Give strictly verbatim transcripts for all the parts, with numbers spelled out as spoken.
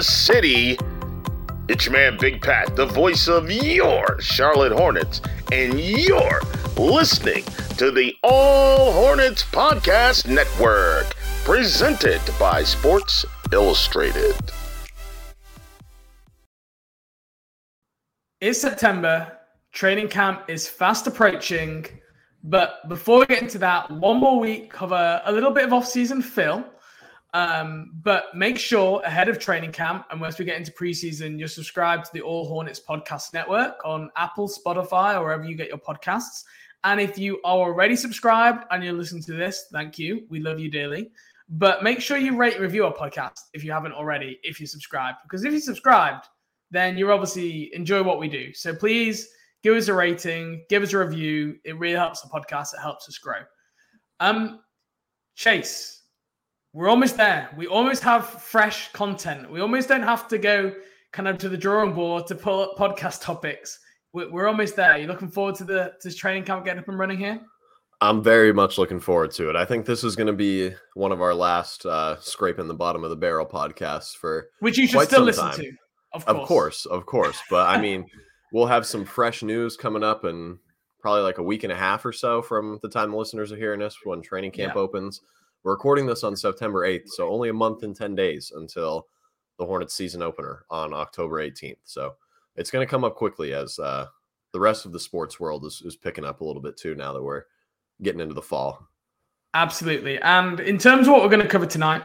the city. It's your man, Big Pat, the voice of your Charlotte Hornets, and you're listening to the All Hornets Podcast Network, presented by Sports Illustrated. It's September. Training camp is fast approaching. But before we get into that, one more week, cover a little bit of off-season fill. Um, but make sure ahead of training camp, and once we get into preseason, you're subscribed to the All Hornets Podcast Network on Apple, Spotify, or wherever you get your podcasts. And if you are already subscribed and you're listening to this, thank you. We love you dearly. But make sure you rate and review our podcast if you haven't already, if you're subscribed. Because if you're subscribed, then you obviously enjoy what we do. So please give us a rating, give us a review. It really helps the podcast. It helps us grow. Um, Chase, we're almost there. We almost have fresh content. We almost don't have to go kind of to the drawing board to pull up podcast topics. We're, we're almost there. You're looking forward to the to training camp getting up and running here? I'm very much looking forward to it. I think this is going to be one of our last uh, scraping the bottom of the barrel podcasts for which you should still listen to. Of course. Of course, of course. But I mean, we'll have some fresh news coming up in probably like a week and a half or so from the time the listeners are hearing us when training camp yeah. opens. We're recording this on September eighth, so only a month and ten days until the Hornets season opener on October eighteenth. So it's going to come up quickly as uh, the rest of the sports world is, is picking up a little bit too now that we're getting into the fall. Absolutely. And in terms of what we're going to cover tonight,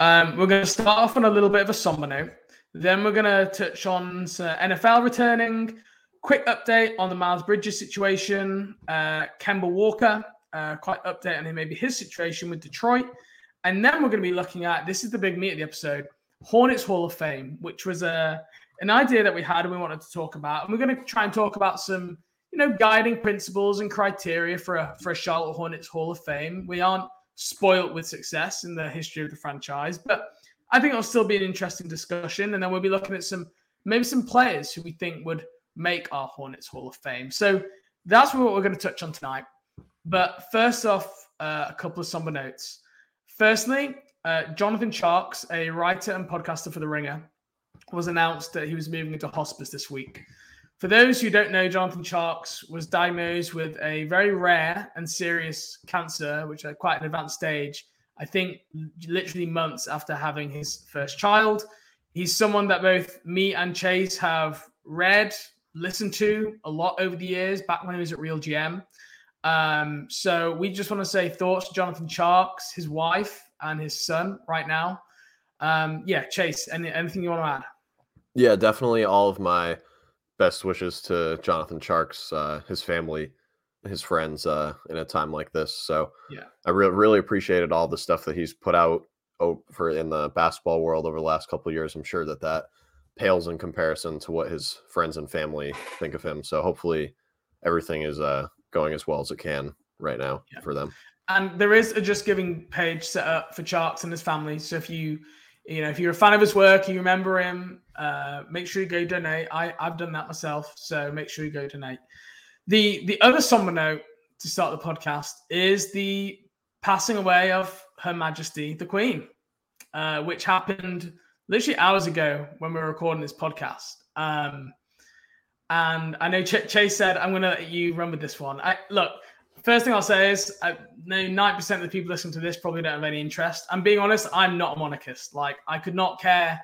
um, we're going to start off on a little bit of a somber note. Then we're going to touch on uh, N F L returning, quick update on the Miles Bridges situation, uh, Kemba Walker, uh, quite update on maybe his situation with Detroit. And then we're going to be looking at, this is the big meat of the episode, Hornets Hall of Fame, which was a, an idea that we had and we wanted to talk about. And we're going to try and talk about some, you know, guiding principles and criteria for a, for a Charlotte Hornets Hall of Fame. We aren't spoiled with success in the history of the franchise, but I think it'll still be an interesting discussion. And then we'll be looking at some, maybe some players who we think would make our Hornets Hall of Fame. So that's what we're going to touch on tonight. But first off, uh, a couple of somber notes. Firstly, uh, Jonathan Tjarks, a writer and podcaster for The Ringer, was announced that he was moving into hospice this week. For those who don't know, Jonathan Tjarks was diagnosed with a very rare and serious cancer, which at quite an advanced stage, I think literally months after having his first child. He's someone that both me and Chase have read, listened to a lot over the years, back when he was at Real G M. Um, so we just want to say thoughts to Jonathan Tjarks, his wife, and his son right now. Um, yeah, Chase, any, anything you want to add? Yeah, definitely all of my best wishes to Jonathan Tjarks, uh, his family, his friends uh, in a time like this. So yeah, I re- really appreciated all the stuff that he's put out for in the basketball world over the last couple of years. I'm sure that that pales in comparison to what his friends and family think of him. So hopefully everything is uh, going as well as it can right now yeah. for them. And there is a Just Giving page set up for Tjarks and his family. So if you, you know, if you're a fan of his work, you remember him, uh, make sure you go donate. I, I've done that myself. So make sure you go donate. The the other somber note to start the podcast is the passing away of Her Majesty the Queen, uh, which happened literally hours ago when we were recording this podcast. Um, and I know Ch- Chase said, I'm going to let you run with this one. I, look, first thing I'll say is I know nine percent of the people listening to this probably don't have any interest. I'm being honest, I'm not a monarchist. Like, I could not care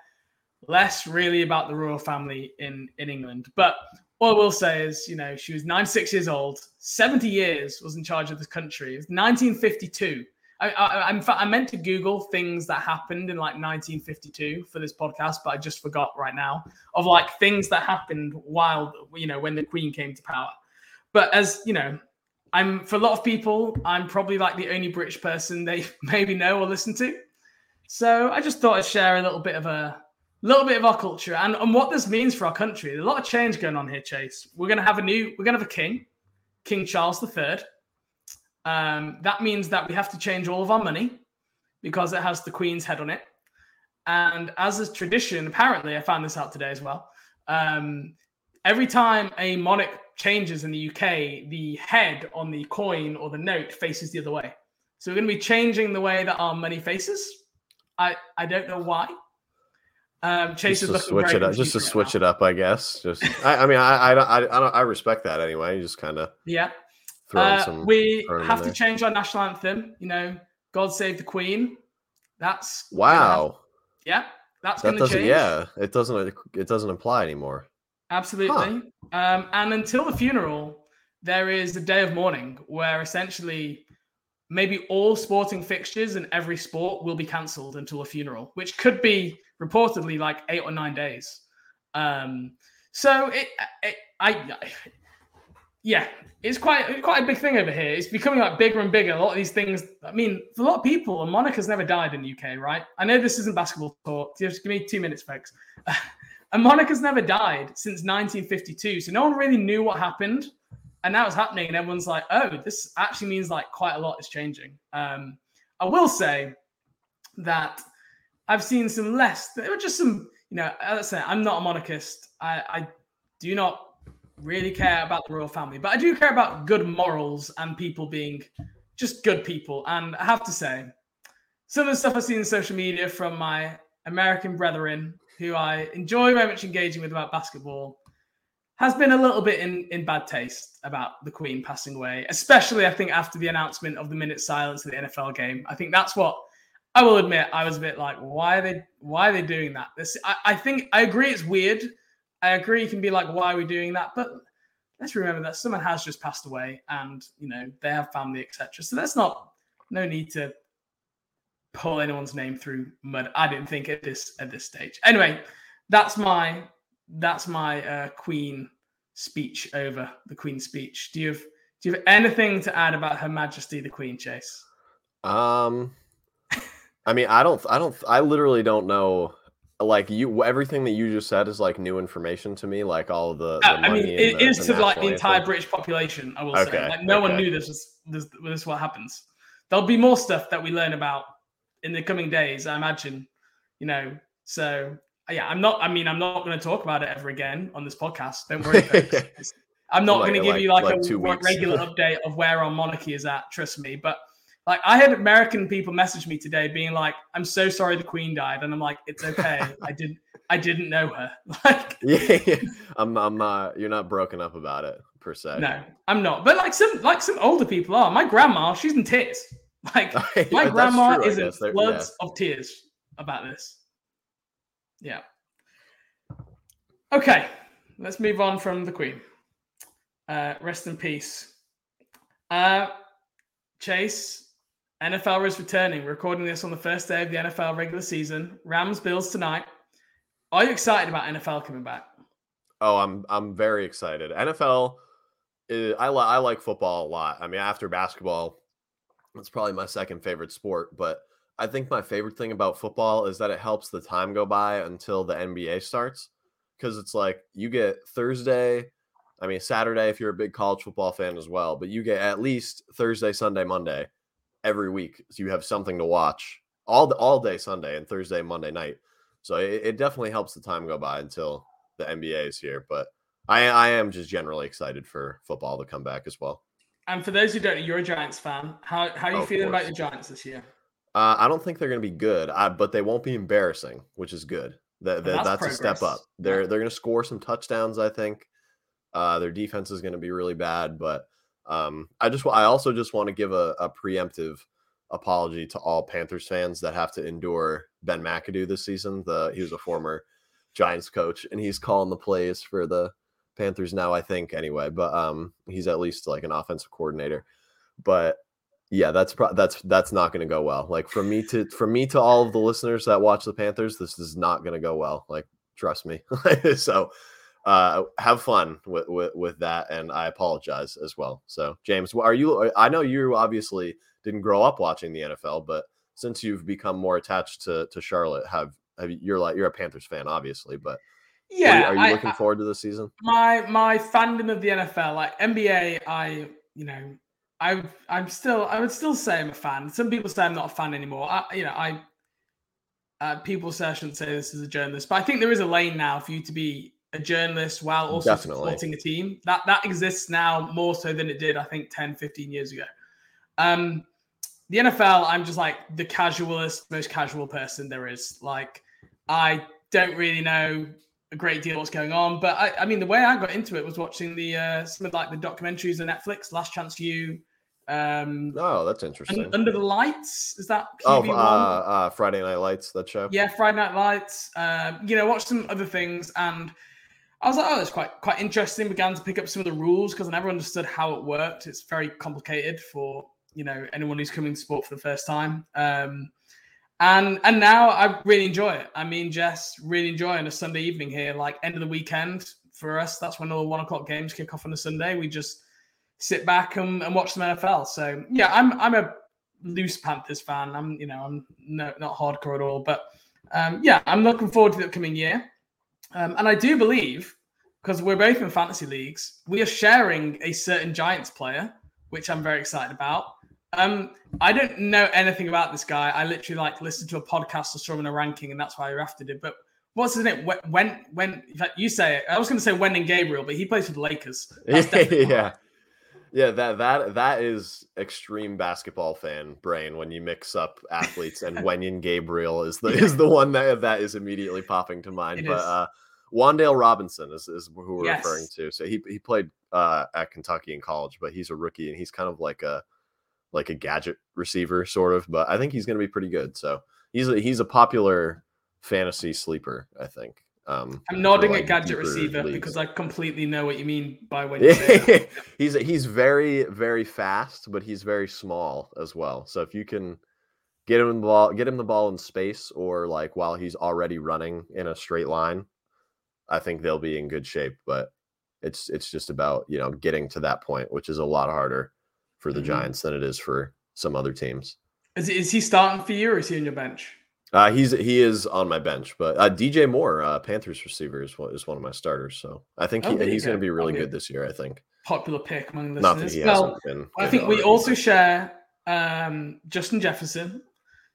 less really about the royal family in, in England. But what I will say is, you know, she was ninety-six years old, seventy years was in charge of this country. It was nineteen fifty-two. I, I, in fact, I meant to Google things that happened in like nineteen fifty-two for this podcast, but I just forgot right now of like things that happened while, you know, when the Queen came to power. But as, you know, I'm for a lot of people, I'm probably like the only British person they maybe know or listen to. So I just thought I'd share a little bit of a A little bit of our culture and, and what this means for our country. There's a lot of change going on here, Chase. We're going to have a new, we're going to have a king, King Charles the Third. Um, that means that we have to change all of our money because it has the Queen's head on it. And as a tradition, apparently, I found this out today as well. Um, every time a monarch changes in the U K, the head on the coin or the note faces the other way. So we're going to be changing the way that our money faces. I, I don't know why. Um, Chase just is to switch right it up, just to right switch now. it up, I guess. Just, I, I mean, I, I, I, I, don't, I respect that anyway. You just kind of, yeah. Uh, some, we have to change our national anthem. You know, God Save the Queen. That's wow. Yeah, that's that going to change. Yeah, it doesn't. It doesn't apply anymore. Absolutely. Huh. Um, and until the funeral, there is a day of mourning where essentially maybe all sporting fixtures and every sport will be cancelled until a funeral, which could be reportedly like eight or nine days. Um, so it, it I, I, yeah, it's quite it's quite a big thing over here. It's becoming like bigger and bigger. A lot of these things. I mean, for a lot of people, a moniker's never died in the U K, right? I know this isn't basketball talk. Just give me two minutes, folks. A moniker's never died since nineteen fifty-two, so no one really knew what happened. And now it's happening, and everyone's like, oh, this actually means like quite a lot is changing. Um, I will say that I've seen some less, there were just some, you know, as I say, I'm not a monarchist. I, I do not really care about the royal family, but I do care about good morals and people being just good people. And I have to say, some of the stuff I've seen on social media from my American brethren, who I enjoy very much engaging with about basketball, has been a little bit in, in bad taste about the Queen passing away, especially, I think, after the announcement of the minute silence at the N F L game. I think that's what I will admit. I was a bit like, why are they, why are they doing that? This, I, I think I agree it's weird. I agree you can be like, why are we doing that? But let's remember that someone has just passed away and, you know, they have family, et cetera. So that's not, no need to pull anyone's name through mud. I didn't think at this at this stage. Anyway, that's my... That's my uh, Queen speech over the Queen speech. Do you have do you have anything to add about Her Majesty the Queen, Chase? Um, I mean, I don't, I don't, I literally don't know. Like you, everything that you just said is like new information to me. Like all of the, the I money mean, it the, is the to like the entire anthem. British population. I will okay, say, like no okay. one knew this was this, this what happens. There'll be more stuff that we learn about in the coming days, I imagine. You know, so. Yeah, I'm not. I mean, I'm not going to talk about it ever again on this podcast. Don't worry, folks. I'm not like, going to give like, you like, like a w- regular update of where our monarchy is at. Trust me. But like, I had American people message me today, being like, "I'm so sorry the Queen died," and I'm like, "It's okay. I didn't. I didn't know her." Like, yeah, yeah, I'm. I'm not. You're not broken up about it per se. No, I'm not. But like some, like some older people are. My grandma, she's in tears. Like my grandma true, is in floods yeah. of tears about this. Yeah. Okay, let's move on from the Queen. Uh, rest in peace. Uh, Chase, N F L is returning. We're recording this on the first day of the N F L regular season. Rams, Bills tonight. Are you excited about N F L coming back? Oh, I'm I'm very excited. N F L, is, I, li- I like football a lot. I mean, after basketball, it's probably my second favorite sport, but I think my favorite thing about football is that it helps the time go by until the N B A starts, because it's like you get Thursday, I mean, Saturday, if you're a big college football fan as well, but you get at least Thursday, Sunday, Monday every week. So you have something to watch all the, all day Sunday and Thursday, Monday night. So it, it definitely helps the time go by until the N B A is here. But I, I am just generally excited for football to come back as well. And for those who don't know, you're a Giants fan. How, how are you oh, feeling about the Giants this year? Uh, I don't think they're going to be good, I, but they won't be embarrassing, which is good. That, that, that's that's a step up. They're they're going to score some touchdowns, I think. Uh, their defense is going to be really bad, but um, I just I also just want to give a, a preemptive apology to all Panthers fans that have to endure Ben McAdoo this season. The he was a former Giants coach, and he's calling the plays for the Panthers now, I think, anyway. But um, he's at least like an offensive coordinator, but. Yeah, that's pro- that's that's not going to go well. Like for me to for me to all of the listeners that watch the Panthers, this is not going to go well. Like trust me. So, uh, have fun with, with with that, and I apologize as well. So, James, are you? I know you obviously didn't grow up watching the N F L, but since you've become more attached to to Charlotte, have have you're like you're a Panthers fan, obviously, but. Yeah, are you, are you I, looking I, forward to this season? My my fandom of the N F L, like N B A, I you know. I I'm still I would still say I'm a fan. Some people say I'm not a fan anymore. I, you know I uh, people say I shouldn't say this as a journalist, but I think there is a lane now for you to be a journalist while also Definitely. supporting a team. That that exists now more so than it did I think ten, fifteen years ago. Um, the N F L, I'm just like the casualest, most casual person there is. Like I don't really know a great deal what's going on. But I, I mean, the way I got into it was watching the uh, some of like the documentaries on Netflix, Last Chance U. Um, oh, that's interesting. Un- Under the Lights, is that? Q B one? Oh, uh, uh, Friday Night Lights, that show. Yeah, Friday Night Lights. Um, you know, watched some other things, and I was like, oh, that's quite quite interesting. Began to pick up some of the rules because I never understood how it worked. It's very complicated for you know anyone who's coming to sport for the first time. Um, And and now I really enjoy it. I mean, Jess, really enjoying a Sunday evening here, like end of the weekend for us. That's when all the one o'clock games kick off on a Sunday. We just sit back and, and watch some N F L. So yeah, I'm I'm a loose Panthers fan. I'm you know I'm no, not hardcore at all, but um, yeah, I'm looking forward to the upcoming year. Um, and I do believe because we're both in fantasy leagues, we are sharing a certain Giants player, which I'm very excited about. Um, I don't know anything about this guy. I literally like listened to a podcast or saw him in a ranking, and that's why I rafted it. But what's his name? When, when, when in fact, you say it. I was going to say Wendon Gabriel, but he plays for the Lakers. yeah, yeah. That that that is extreme basketball fan brain when you mix up athletes, and Wendon Gabriel is the is the one that that is immediately popping to mind. It but is. uh Wandale Robinson is, is who we're yes. referring to. So he he played uh, at Kentucky in college, but he's a rookie, and he's kind of like a like a gadget receiver sort of, but I think he's going to be pretty good. So he's a, he's a popular fantasy sleeper, I think. Um, I'm nodding like at gadget receiver leagues. Because I completely know what you mean by when you say that. he's, he's very, very fast, but he's very small as well. So if you can get him the ball, get him the ball in space or like while he's already running in a straight line, I think they'll be in good shape, but it's, it's just about, you know, getting to that point, which is a lot harder for the Giants than it is for some other teams. Is is he starting for you or is he on your bench? Uh, he's he is on my bench, but uh, D J Moore, uh, Panthers receiver, is one, is one of my starters. So I think he, oh, he's going to be really be good this year, I think. Popular pick among the listeners. Well, been, I think we also share um, Justin Jefferson.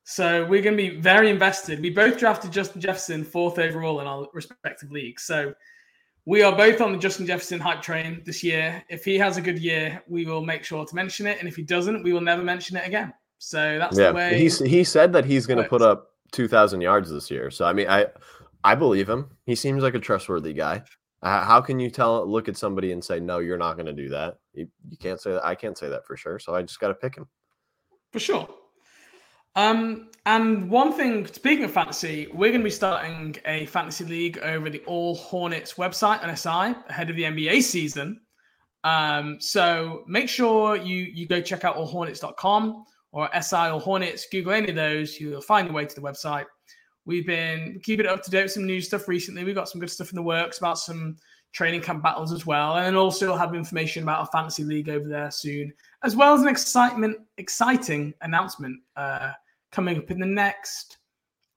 So we're going to be very invested. We both drafted Justin Jefferson fourth overall in our respective leagues. So we are both on the Justin Jefferson hype train this year. If he has a good year, we will make sure to mention it. And if he doesn't, we will never mention it again. So that's yeah. the way. He, he said that he's going to put up two thousand yards this year. So, I mean, I I believe him. He seems like a trustworthy guy. Uh, how can you tell? Look at somebody and say, no, you're not going to do that. You, you can't say that. I can't say that for sure. So I just got to pick him. For sure. Um, and one thing, speaking of fantasy, we're going to be starting a fantasy league over the All Hornets website, N S I, ahead of the N B A season. Um, so make sure you, you go check out all hornets dot com or S I All Hornets. Google any of those. You'll find your way to the website. We've been keeping it up to date with some new stuff recently. We've got some good stuff in the works about some training camp battles as well. And also we'll have information about our fantasy league over there soon, as well as an excitement, exciting announcement, uh, coming up in the next,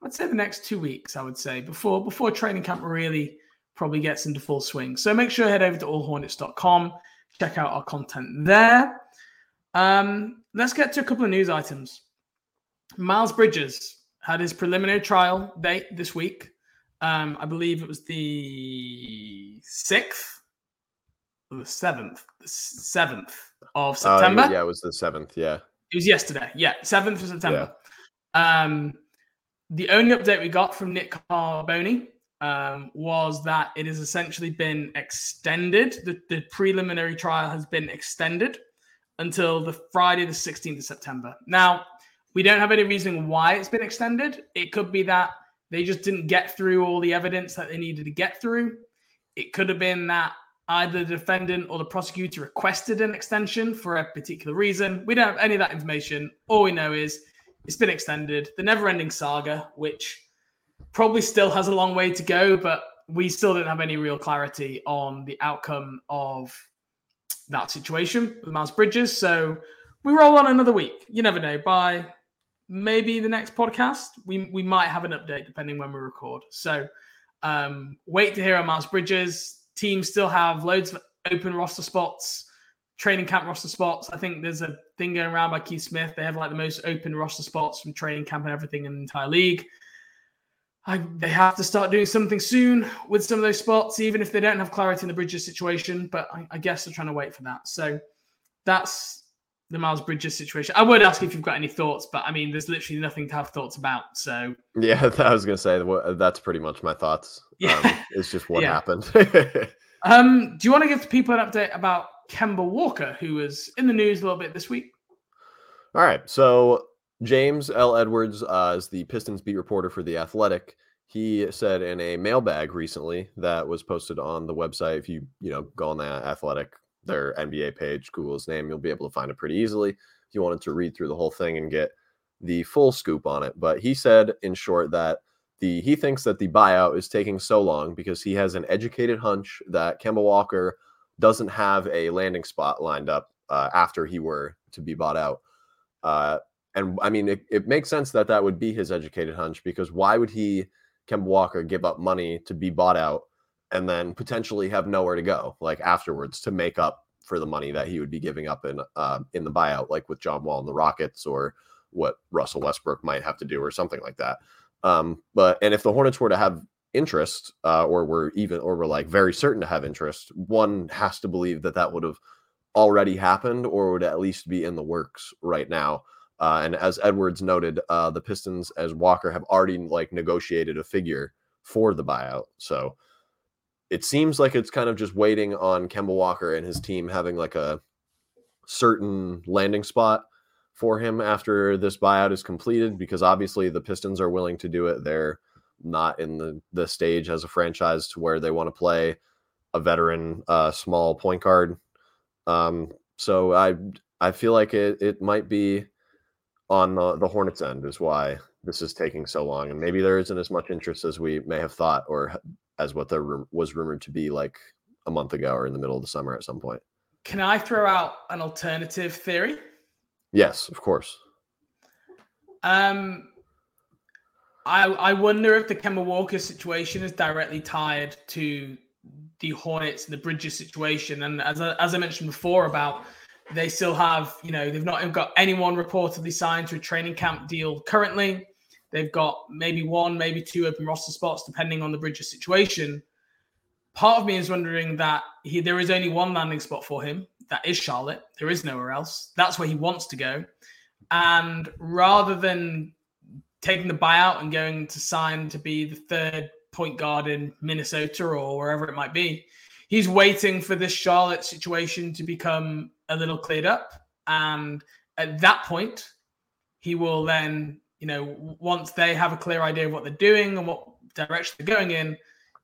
I'd say the next two weeks, I would say, before before training camp really probably gets into full swing. So make sure you head over to all hornets dot com, check out our content there. Um, let's get to a couple of news items. Miles Bridges had his preliminary trial date this week. Um, I believe it was the sixth or the seventh, the seventh of September. Uh, yeah, it was the seventh, yeah. It was yesterday, yeah, seventh of September. Yeah. Um, the only update we got from Nick Carboni um, was that it has essentially been extended. The, the preliminary trial has been extended until the Friday, the sixteenth of September. Now, we don't have any reason why it's been extended. It could be that they just didn't get through all the evidence that they needed to get through. It could have been that either the defendant or the prosecutor requested an extension for a particular reason. We don't have any of that information. All we know is it's been extended. The never-ending saga, which probably still has a long way to go, but we still don't have any real clarity on the outcome of that situation with Miles Bridges. So we roll on another week. You never know. By maybe the next podcast, we we might have an update depending when we record. So um, wait to hear on Miles Bridges. Teams still have loads of open roster spots. Training camp roster spots. I think there's a thing going around by Keith Smith. They have like the most open roster spots from training camp and everything in the entire league. I, they have to start doing something soon with some of those spots, even if they don't have clarity in the Bridges situation. But I, I guess they're trying to wait for that. So that's the Miles Bridges situation. I would ask if you've got any thoughts, but I mean, there's literally nothing to have thoughts about. So yeah, I was going to say that's pretty much my thoughts. Yeah. Um, it's just what yeah. happened. um, do you want to give people an update about Kemba Walker, who was in the news a little bit this week? All right. So James L. Edwards uh, is the Pistons beat reporter for The Athletic. He said in a mailbag recently that was posted on the website, if you, you know, go on the Athletic, their N B A page, Google his name, you'll be able to find it pretty easily if you wanted to read through the whole thing and get the full scoop on it. But he said, in short, that the he thinks that the buyout is taking so long because he has an educated hunch that Kemba Walker doesn't have a landing spot lined up uh, after he were to be bought out. Uh, and, I mean, it, it makes sense that that would be his educated hunch, because why would he, Kemba Walker, give up money to be bought out and then potentially have nowhere to go, like, afterwards to make up for the money that he would be giving up in uh, in the buyout, like with John Wall and the Rockets, or what Russell Westbrook might have to do or something like that. Um, but and if the Hornets were to have interest uh, or were even or were like very certain to have interest, one has to believe that that would have already happened or would at least be in the works right now. Uh, and as Edwards noted, uh, the Pistons, as Walker, have already like negotiated a figure for the buyout. So it seems like it's kind of just waiting on Kemba Walker and his team having like a certain landing spot for him after this buyout is completed, because obviously the Pistons are willing to do it. They're not in the, the stage as a franchise to where they want to play a veteran, uh, small point guard. Um, so I I feel like it it might be on the, the Hornets' end is why this is taking so long. And maybe there isn't as much interest as we may have thought, or as what there was rumored to be like a month ago or in the middle of the summer at some point. Can I throw out an alternative theory? Yes, of course. Um, I, I wonder if the Kemba Walker situation is directly tied to the Hornets and the Bridges situation. And as I, as I mentioned before about, they still have, you know, they've not got anyone reportedly signed to a training camp deal currently. They've got maybe one, maybe two open roster spots, depending on the Bridges situation. Part of me is wondering that he, there is only one landing spot for him. That is Charlotte. There is nowhere else. That's where he wants to go. And rather than taking the buyout and going to sign to be the third point guard in Minnesota or wherever it might be, he's waiting for this Charlotte situation to become a little cleared up. And at that point, he will then, you know, once they have a clear idea of what they're doing and what direction they're going in,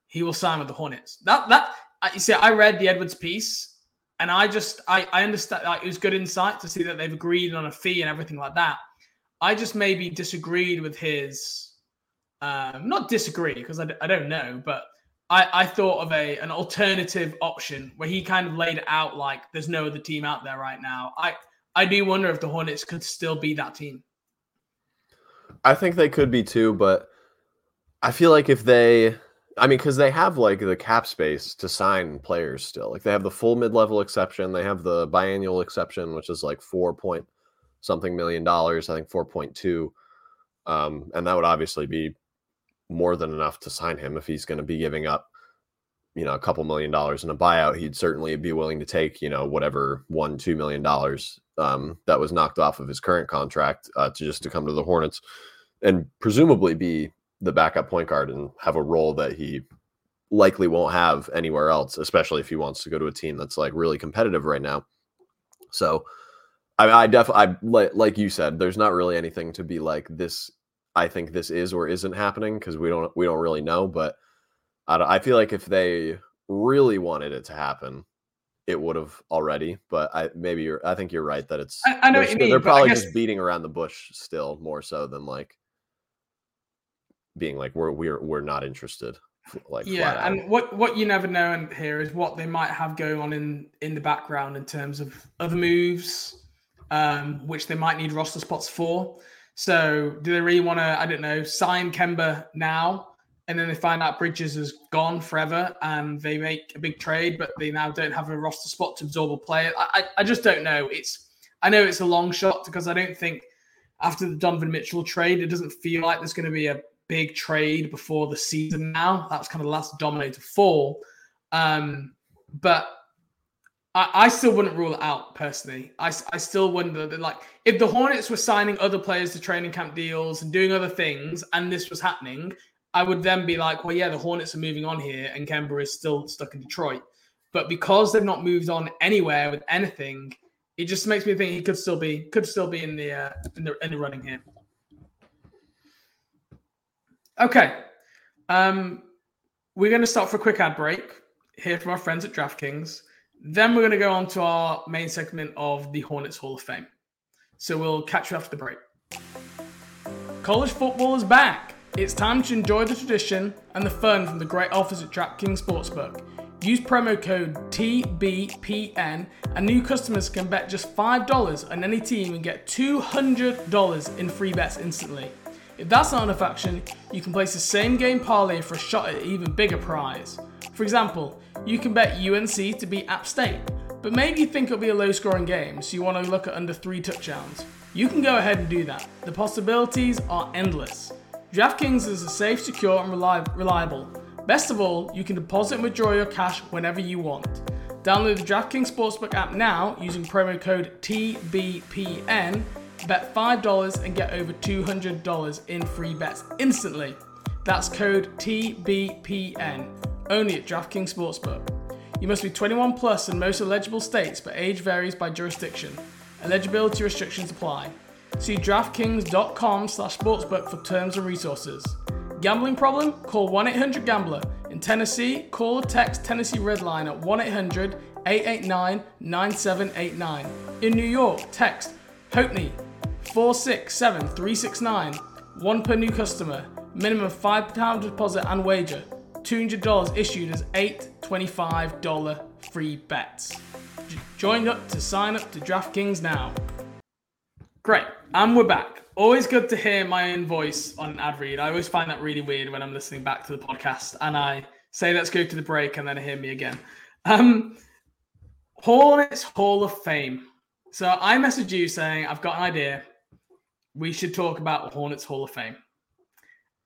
he will sign with the Hornets. That, that, you see, I read the Edwards piece and I just, I, I understand, like, it was good insight to see that they've agreed on a fee and everything like that. I just maybe disagreed with his, um, not disagree because I, I don't know, but I, I thought of a an alternative option where he kind of laid it out like there's no other team out there right now. I, I do wonder if the Hornets could still be that team. I think they could be too, but I feel like if they – I mean, because they have like the cap space to sign players still. Like they have the full mid-level exception. They have the biannual exception, which is like four point something million dollars, I think four point two. Um, and that would obviously be – more than enough to sign him. If he's going to be giving up, you know, a couple million dollars in a buyout, he'd certainly be willing to take, you know, whatever one, two million dollars um, that was knocked off of his current contract uh, to just to come to the Hornets and presumably be the backup point guard and have a role that he likely won't have anywhere else, especially if he wants to go to a team that's like really competitive right now. So I, I definitely, like, like you said, there's not really anything to be like this. I think this is or isn't happening because we don't we don't really know. But I, I feel like if they really wanted it to happen, it would have already. But I maybe you're, I think you're right that it's I, I know what you mean, they're probably guess, just beating around the bush still more so than like being like we're we're we're not interested. Like yeah, and what what you never know in here is what they might have going on in in the background in terms of other moves, um, which they might need roster spots for. So do they really want to, I don't know, sign Kemba now and then they find out Bridges is gone forever and they make a big trade, but they now don't have a roster spot to absorb a player? I, I, I just don't know. It's I know it's a long shot because I don't think after the Donovan Mitchell trade, it doesn't feel like there's going to be a big trade before the season now. That was kind of the last domino to fall. Um, but I, I still wouldn't rule it out personally. I, I still wouldn't. Like, if the Hornets were signing other players to training camp deals and doing other things, and this was happening, I would then be like, well, yeah, the Hornets are moving on here, and Kemba is still stuck in Detroit. But because they've not moved on anywhere with anything, it just makes me think he could still be could still be in the uh, in the in the running here. Okay, um, we're going to stop for a quick ad break. Hear from our friends at DraftKings. Then we're going to go on to our main segment of the Hornets Hall of Fame. So we'll catch you after the break. College football is back. It's time to enjoy the tradition and the fun from the great offers at DraftKings Sportsbook. Use promo code T B P N and new customers can bet just five dollars on any team and get two hundred dollars in free bets instantly. If that's not enough action, you can place the same game parlay for a shot at an even bigger prize. For example, you can bet U N C to beat App State, but maybe you think it'll be a low-scoring game, so you want to look at under three touchdowns. You can go ahead and do that. The possibilities are endless. DraftKings is safe, secure, and reliable. Best of all, you can deposit and withdraw your cash whenever you want. Download the DraftKings Sportsbook app now using promo code T B P N. Bet five dollars and get over two hundred dollars in free bets instantly. That's code T B P N, only at DraftKings Sportsbook. You must be twenty-one plus in most eligible states, but age varies by jurisdiction. Eligibility restrictions apply. See DraftKings.com slash sportsbook for terms and resources. Gambling problem? Call one eight hundred gambler. In Tennessee, call or text Tennessee Redline at one eight hundred eight eight nine nine seven eight nine. In New York, text Hopney four six seven three six nine. One per new customer. Minimum five pounds deposit and wager. two hundred dollars issued as eight twenty-five dollars free bets. J- join up to sign up to DraftKings now. Great, and we're back. Always good to hear my own voice on an ad read. I always find that really weird when I'm listening back to the podcast and I say, let's go to the break, and then I hear me again. Um, Hornets Hall of Fame. So I messaged you saying, I've got an idea. We should talk about the Hornets Hall of Fame.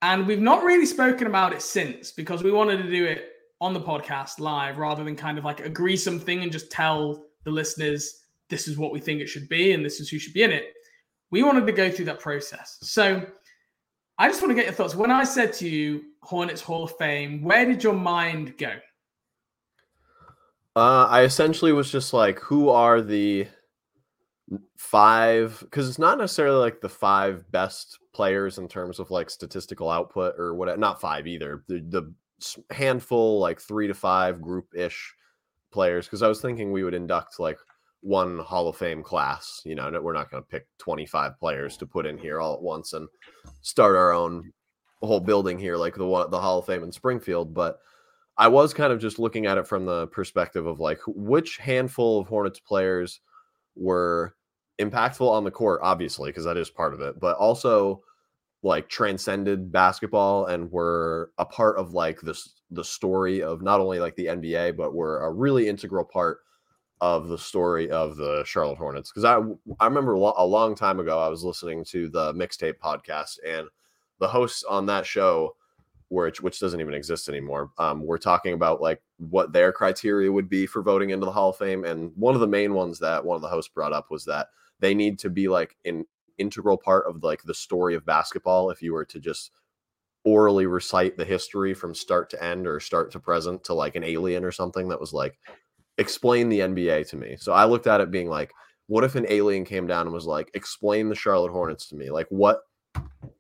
And we've not really spoken about it since, because we wanted to do it on the podcast live rather than kind of like agree something and just tell the listeners this is what we think it should be and this is who should be in it. We wanted to go through that process. So I just want to get your thoughts. When I said to you, Hornets Hall of Fame, where did your mind go? Uh, I essentially was just like, who are the five? Because it's not necessarily like the five best players in terms of like statistical output or what, not five either, the, the handful, like three to five group ish players. Cause I was thinking we would induct like one Hall of Fame class, you know, we're not going to pick twenty-five players to put in here all at once and start our own whole building here, like the one, the Hall of Fame in Springfield. But I was kind of just looking at it from the perspective of like, which handful of Hornets players were impactful on the court, obviously, cause that is part of it, but also like transcended basketball and were a part of like this, the story of not only like the N B A, but were a really integral part of the story of the Charlotte Hornets. Cause I, I remember a long time ago, I was listening to the Mixtape podcast, and the hosts on that show, which, which doesn't even exist anymore. Um, we're talking about like what their criteria would be for voting into the Hall of Fame. And one of the main ones that one of the hosts brought up was that they need to be like an integral part of like the story of basketball. If you were to just orally recite the history from start to end or start to present to like an alien or something, that was like, explain the N B A to me. So I looked at it being like, what if an alien came down and was like, explain the Charlotte Hornets to me? Like, what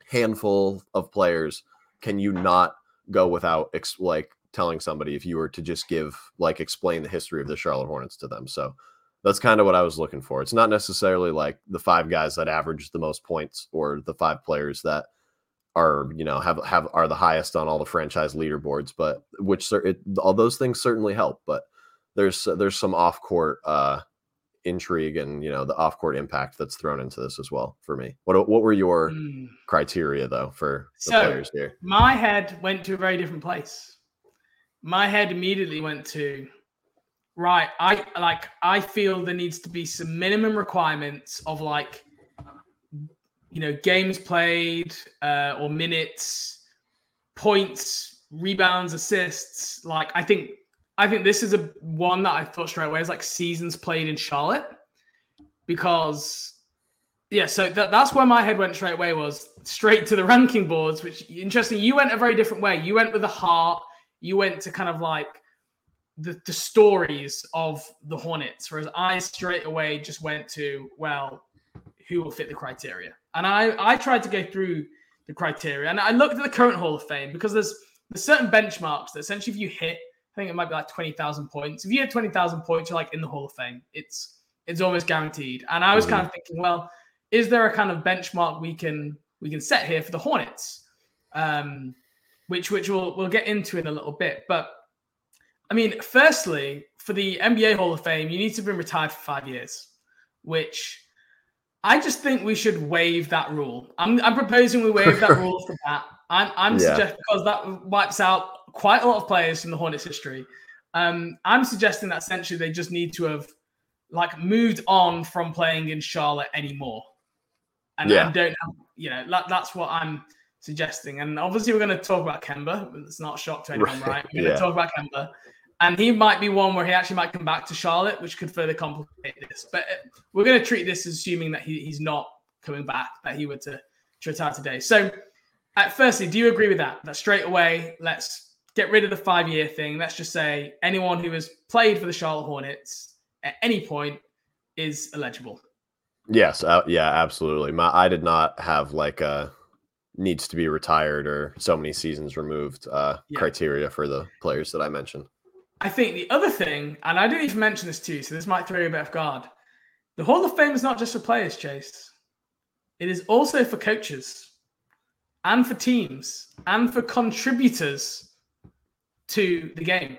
handful of players can you not go without ex- like telling somebody if you were to just give like explain the history of the Charlotte Hornets to them? So that's kind of what I was looking for. It's not necessarily like the five guys that average the most points or the five players that are, you know, have, have are the highest on all the franchise leaderboards, but which it, all those things certainly help. But there's, there's some off court uh, intrigue and, you know, the off court impact that's thrown into this as well for me. What, what were your mm. criteria though for the so players here? My head went to a very different place. My head immediately went to, right, I like. I feel there needs to be some minimum requirements of like, you know, games played uh, or minutes, points, rebounds, assists. Like, I think I think this is a one that I thought straight away is like seasons played in Charlotte, because yeah, so that, that's where my head went straight away, was straight to the ranking boards, which interesting. You went a very different way. You went with the heart. You went to kind of like the, the stories of the Hornets, whereas I straight away just went to, well, who will fit the criteria? And I, I tried to go through the criteria, and I looked at the current Hall of Fame, because there's, there's certain benchmarks that essentially if you hit, I think it might be like twenty thousand points. If you hit twenty thousand points, you're like in the Hall of Fame. It's, it's almost guaranteed. And I was mm-hmm. kind of thinking, well, is there a kind of benchmark we can we can set here for the Hornets, um, which which we'll we'll get into in a little bit. But I mean, firstly, for the N B A Hall of Fame, you need to have been retired for five years, which I just think we should waive that rule. I'm I'm proposing we waive that rule for that. I'm I'm yeah. suggesting, because that wipes out quite a lot of players from the Hornets' history. Um, I'm suggesting that essentially they just need to have like moved on from playing in Charlotte anymore. And yeah. I don't have, you know, that, that's what I'm suggesting. And obviously we're going to talk about Kemba. It's not a shock to anyone, right? right? We're going to yeah. talk about Kemba. And he might be one where he actually might come back to Charlotte, which could further complicate this. But we're going to treat this as assuming that he, he's not coming back, that he were to, to retire today. So, uh, firstly, do you agree with that? That straight away, let's get rid of the five-year thing. Let's just say anyone who has played for the Charlotte Hornets at any point is eligible. Yes. Uh, yeah, absolutely. My, I did not have like a needs to be retired or so many seasons removed uh, yeah. criteria for the players that I mentioned. I think the other thing, and I didn't even mention this to you, so this might throw you a bit off guard. The Hall of Fame is not just for players, Chase. It is also for coaches and for teams and for contributors to the game.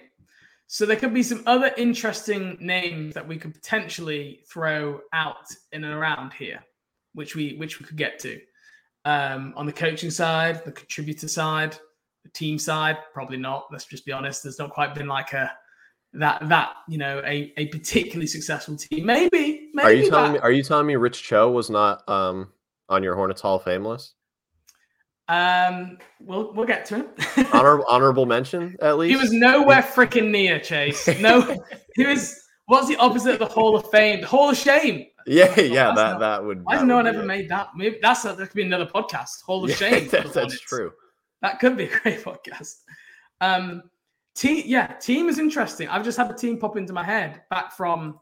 So there could be some other interesting names that we could potentially throw out in and around here, which we which we could get to. Um, on the coaching side, the contributor side, the team side, probably not. Let's just be honest. There's not quite been like a that that you know a, a particularly successful team. Maybe. maybe are you telling that. me? Are you telling me Rich Cho was not um, on your Hornets Hall of Fame list? Um, we'll we'll get to him. Honorable honorable mention, at least. He was nowhere freaking near, Chase. No, he was. What's the opposite of the Hall of Fame? The Hall of Shame. Yeah, oh, yeah, that not, that would. Why has no one ever it. made that? Maybe that's that could be another podcast. Hall of yeah, Shame. That, that's true. That could be a great podcast. Um, team, yeah, team is interesting. I've just had a team pop into my head back from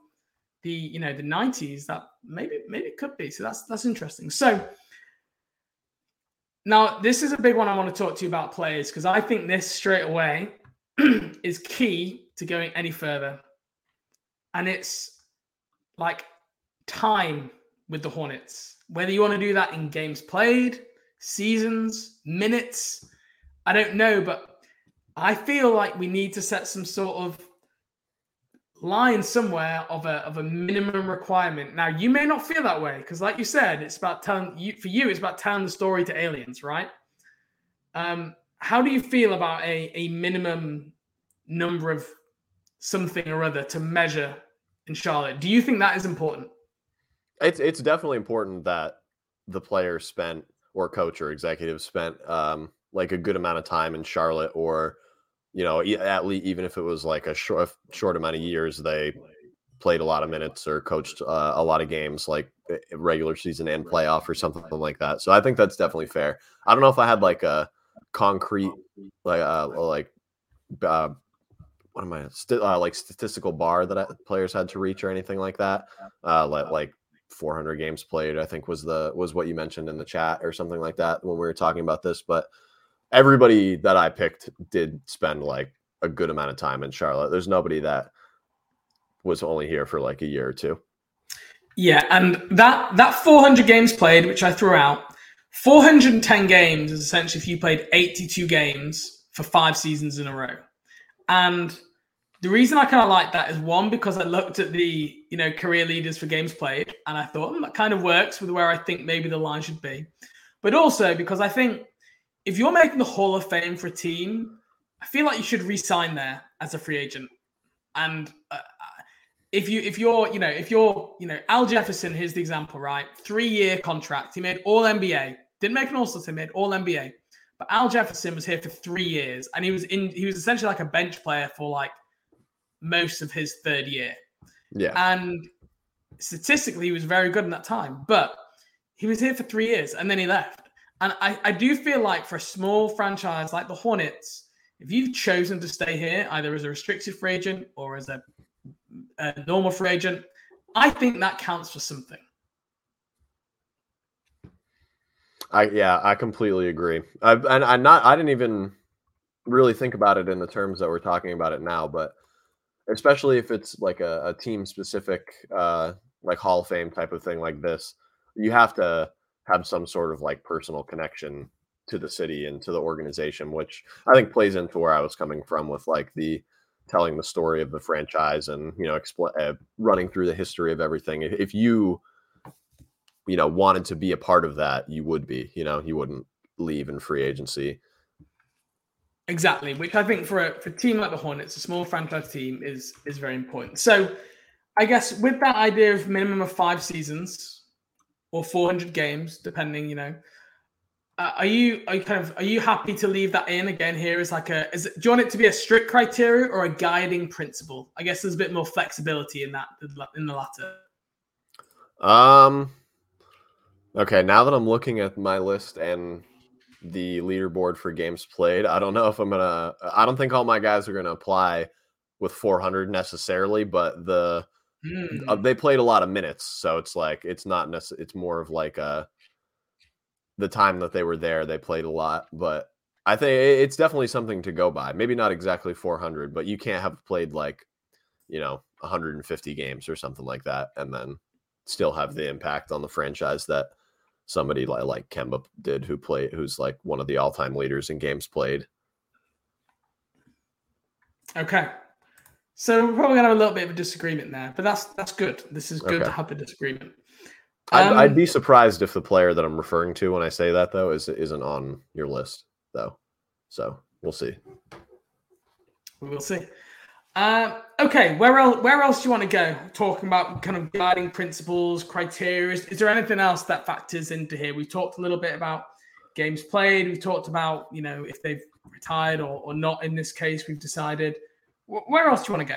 the you know the nineties that maybe maybe it could be. So that's that's interesting. So. Now, this is a big one I want to talk to you about, players, because I think this straight away is key to going any further. And it's like time with the Hornets, whether you want to do that in games played, seasons, minutes. I don't know, but I feel like we need to set some sort of line somewhere of a of a minimum requirement. Now, you may not feel that way, because like you said, it's about telling you for you it's about telling the story to aliens, right? Um how do you feel about a a minimum number of something or other to measure in Charlotte? Do you think that is important? It's it's definitely important that the player spent, or coach or executive spent, um like a good amount of time in Charlotte, or you know, at least even if it was like a short, short amount of years, they played a lot of minutes or coached uh, a lot of games, like regular season and playoff or something like that. So I think that's definitely fair. I don't know if I had like a concrete, like, uh, like, uh, what am I, st- uh, like statistical bar that I, players had to reach or anything like that. Uh, like, like four hundred games played, I think was the, was what you mentioned in the chat or something like that when we were talking about this, but everybody that I picked did spend like a good amount of time in Charlotte. There's nobody that was only here for like a year or two. Yeah. And that, that four hundred games played, which I threw out, four hundred ten games is essentially if you played eighty-two games for five seasons in a row. And the reason I kind of like that is, one, because I looked at the, you know, career leaders for games played and I thought hmm, that kind of works with where I think maybe the line should be. But also because I think, if you're making the Hall of Fame for a team, I feel like you should re-sign there as a free agent. And uh, if you if you're you know if you're you know Al Jefferson, here's the example, right? Three-year contract. He made All N B A. Didn't make an All-Star team. Made All N B A. But Al Jefferson was here for three years, and he was in. He was essentially like a bench player for like most of his third year. Yeah. And statistically, he was very good in that time, but he was here for three years and then he left. And I, I do feel like for a small franchise like the Hornets, if you've chosen to stay here, either as a restricted free agent or as a, a normal free agent, I think that counts for something. I yeah, I completely agree. I, and I not I didn't even really think about it in the terms that we're talking about it now, but especially if it's like a, a team-specific, uh, like Hall of Fame type of thing like this, you have to have some sort of like personal connection to the city and to the organization, which I think plays into where I was coming from with like the telling the story of the franchise and, you know, expl- uh, running through the history of everything. If, if you, you know, wanted to be a part of that, you would be, you know, you wouldn't leave in free agency. Exactly. Which I think for a, for a team like the Hornets, a small franchise team is, is very important. So I guess with that idea of minimum of five seasons or four hundred games, depending, you know, Uh, are you are you kind of are you happy to leave that in again here as like a is it, do you want it to be a strict criteria or a guiding principle? I guess there's a bit more flexibility in that in the latter. Um. Okay, now that I'm looking at my list and the leaderboard for games played, I don't know if I'm gonna. I don't think all my guys are gonna apply with four hundred necessarily, but the mm. uh, they played a lot of minutes, so it's like it's not necessarily. It's more of like a. The time that they were there, they played a lot, but I think it's definitely something to go by. Maybe not exactly four hundred, but you can't have played like, you know, one hundred fifty games or something like that, and then still have the impact on the franchise that somebody like, like Kemba did, who played, who's like one of the all-time leaders in games played. Okay, so we're probably gonna have a little bit of a disagreement there, but that's that's good. This is good okay. to have a disagreement. I'd, um, I'd be surprised if the player that I'm referring to when I say that, though, is, isn't on your list, though. So we'll see. We will see. Uh, okay, where else, where else do you want to go? Talking about kind of guiding principles, criteria. Is there anything else that factors into here? We've talked a little bit about games played. We've talked about, you know, if they've retired or, or not in this case, we've decided. Where else do you want to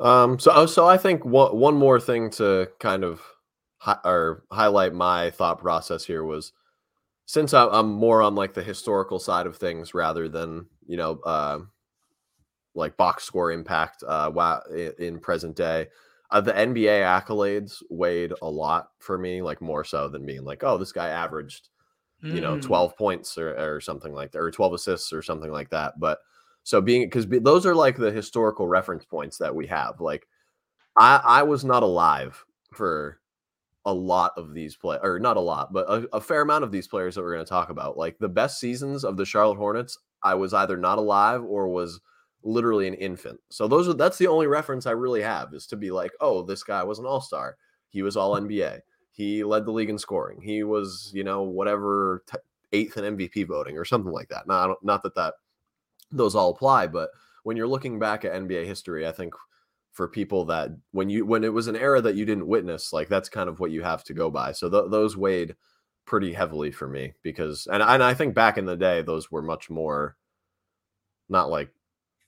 go? Um, so, so I think one, one more thing to kind of – or highlight my thought process here was, since I'm more on like the historical side of things rather than, you know, uh, like box score impact uh, in present day, uh, the N B A accolades weighed a lot for me, like more so than being like, oh, this guy averaged, you mm. know, twelve points or, or something like that, or twelve assists or something like that. But so being, because those are like the historical reference points that we have. Like I, I was not alive for a lot of these play, or not a lot, but a, a fair amount of these players that we're going to talk about. Like the best seasons of the Charlotte Hornets, I was either not alive or was literally an infant. So those are, that's the only reference I really have, is to be like, oh, this guy was an all-star. He was all N B A. He led the league in scoring. He was, you know, whatever t- eighth in M V P voting or something like that. Now, I don't, not that that those all apply, but when you're looking back at N B A history, I think for people that when you, when it was an era that you didn't witness, like that's kind of what you have to go by. So th- those weighed pretty heavily for me because, and, and I think back in the day, those were much more, not like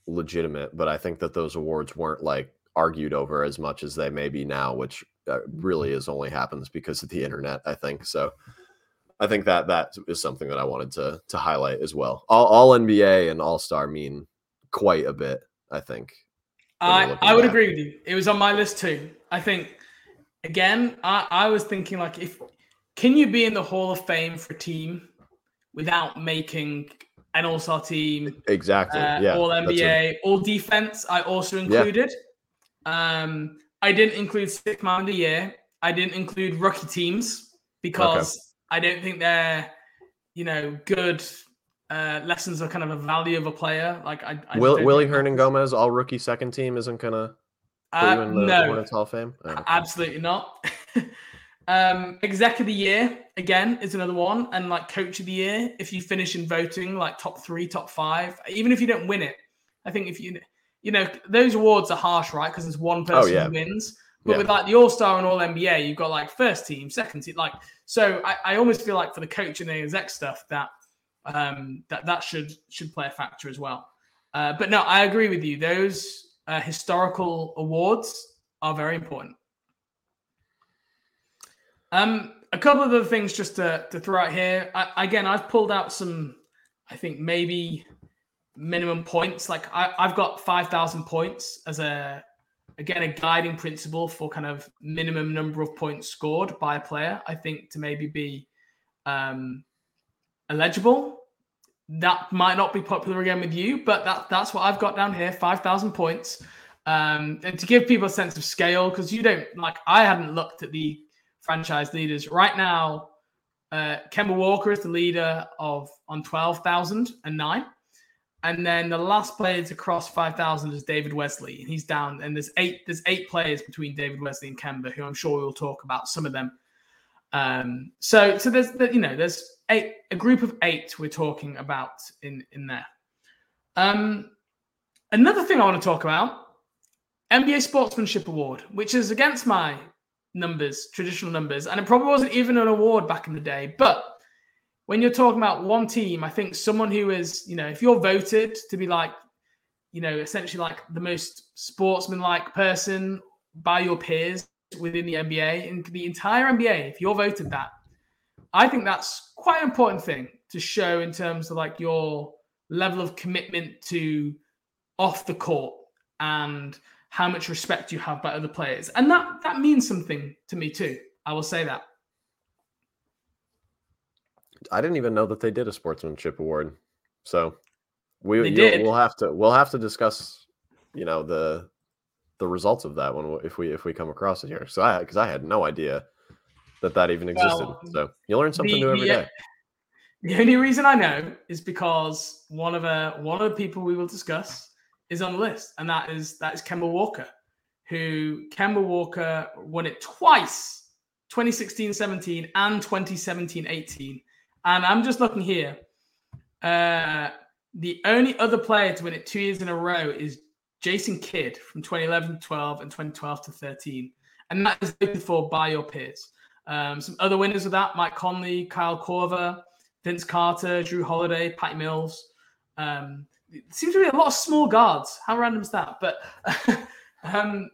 legitimate, but I think that those awards weren't like argued over as much as they may be now, which really is only happens because of the internet, I think. So I think that that is something that I wanted to, to highlight as well. All, all N B A and all-star mean quite a bit, I think. I, I would agree with you. It was on my list too. I think, again, I, I was thinking like, if can you be in the Hall of Fame for a team without making an all-star team? Exactly. Uh, yeah. All N B A, a... all defense. I also included. Yeah. Um, I didn't include sixth man of the year. I didn't include rookie teams because okay. I don't think they're, you know, good. Uh, lessons are kind of a value of a player. Like I, I Will, Willie Hernan Gomez, all rookie second team, isn't gonna uh, put you in the, no. the Hornets Hall of Fame. Oh, okay. Absolutely not. um, exec of the year again is another one, and like coach of the year, if you finish in voting like top three, top five, even if you don't win it, I think if you, you know, those awards are harsh, right? Because there's one person oh, yeah. who wins. But yeah. with like the All-Star and All N B A, you've got like first team, second team, like so. I, I almost feel like for the coach and the exec stuff that. Um, that that should should play a factor as well. Uh, but no, I agree with you. Those uh, historical awards are very important. Um, a couple of other things just to, to throw out here. I, again, I've pulled out some, I think maybe minimum points. Like I, I've got five thousand points as a, again, a guiding principle for kind of minimum number of points scored by a player, I think, to maybe be um, eligible. That might not be popular again with you, but that that's what I've got down here, five thousand points. Um, and to give people a sense of scale, because you don't, like, I hadn't looked at the franchise leaders. Right now, uh, Kemba Walker is the leader of on twelve thousand nine. And then the last player to cross five thousand is David Wesley, and he's down. And there's eight there's eight players between David Wesley and Kemba, who I'm sure we'll talk about some of them. Um, so so there's you know there's eight a group of eight we're talking about in in there. Um, another thing I want to talk about, N B A Sportsmanship Award, which is against my numbers, traditional numbers, and it probably wasn't even an award back in the day, but. When you're talking about one team, I think someone who is, you know, if you're voted to be like, you know, essentially like the most sportsman-like person by your peers within the N B A and the entire N B A, if you're voted that, I think that's quite an important thing to show in terms of like your level of commitment to off the court and how much respect you have by other players. And that that means something to me too. I will say that. I didn't even know that they did a sportsmanship award. So we we'll have to we'll have to discuss, you know, the the results of that one if we if we come across it here. So I because I had no idea that that even existed. Well, so you learn something the, new every yeah. day. The only reason I know is because one of a one of the people we will discuss is on the list, and that is that is Kemba Walker, who Kemba Walker won it twice, twenty sixteen seventeen and twenty seventeen eighteen. And I'm just looking here. Uh, the only other player to win it two years in a row is Jason Kidd from twenty eleven to twelve and twenty twelve to thirteen. And that is voted for by your peers. Um, some other winners of that, Mike Conley, Kyle Korver, Vince Carter, Drew Holiday, Patty Mills. Um, it seems to be a lot of small guards. How random is that? But um,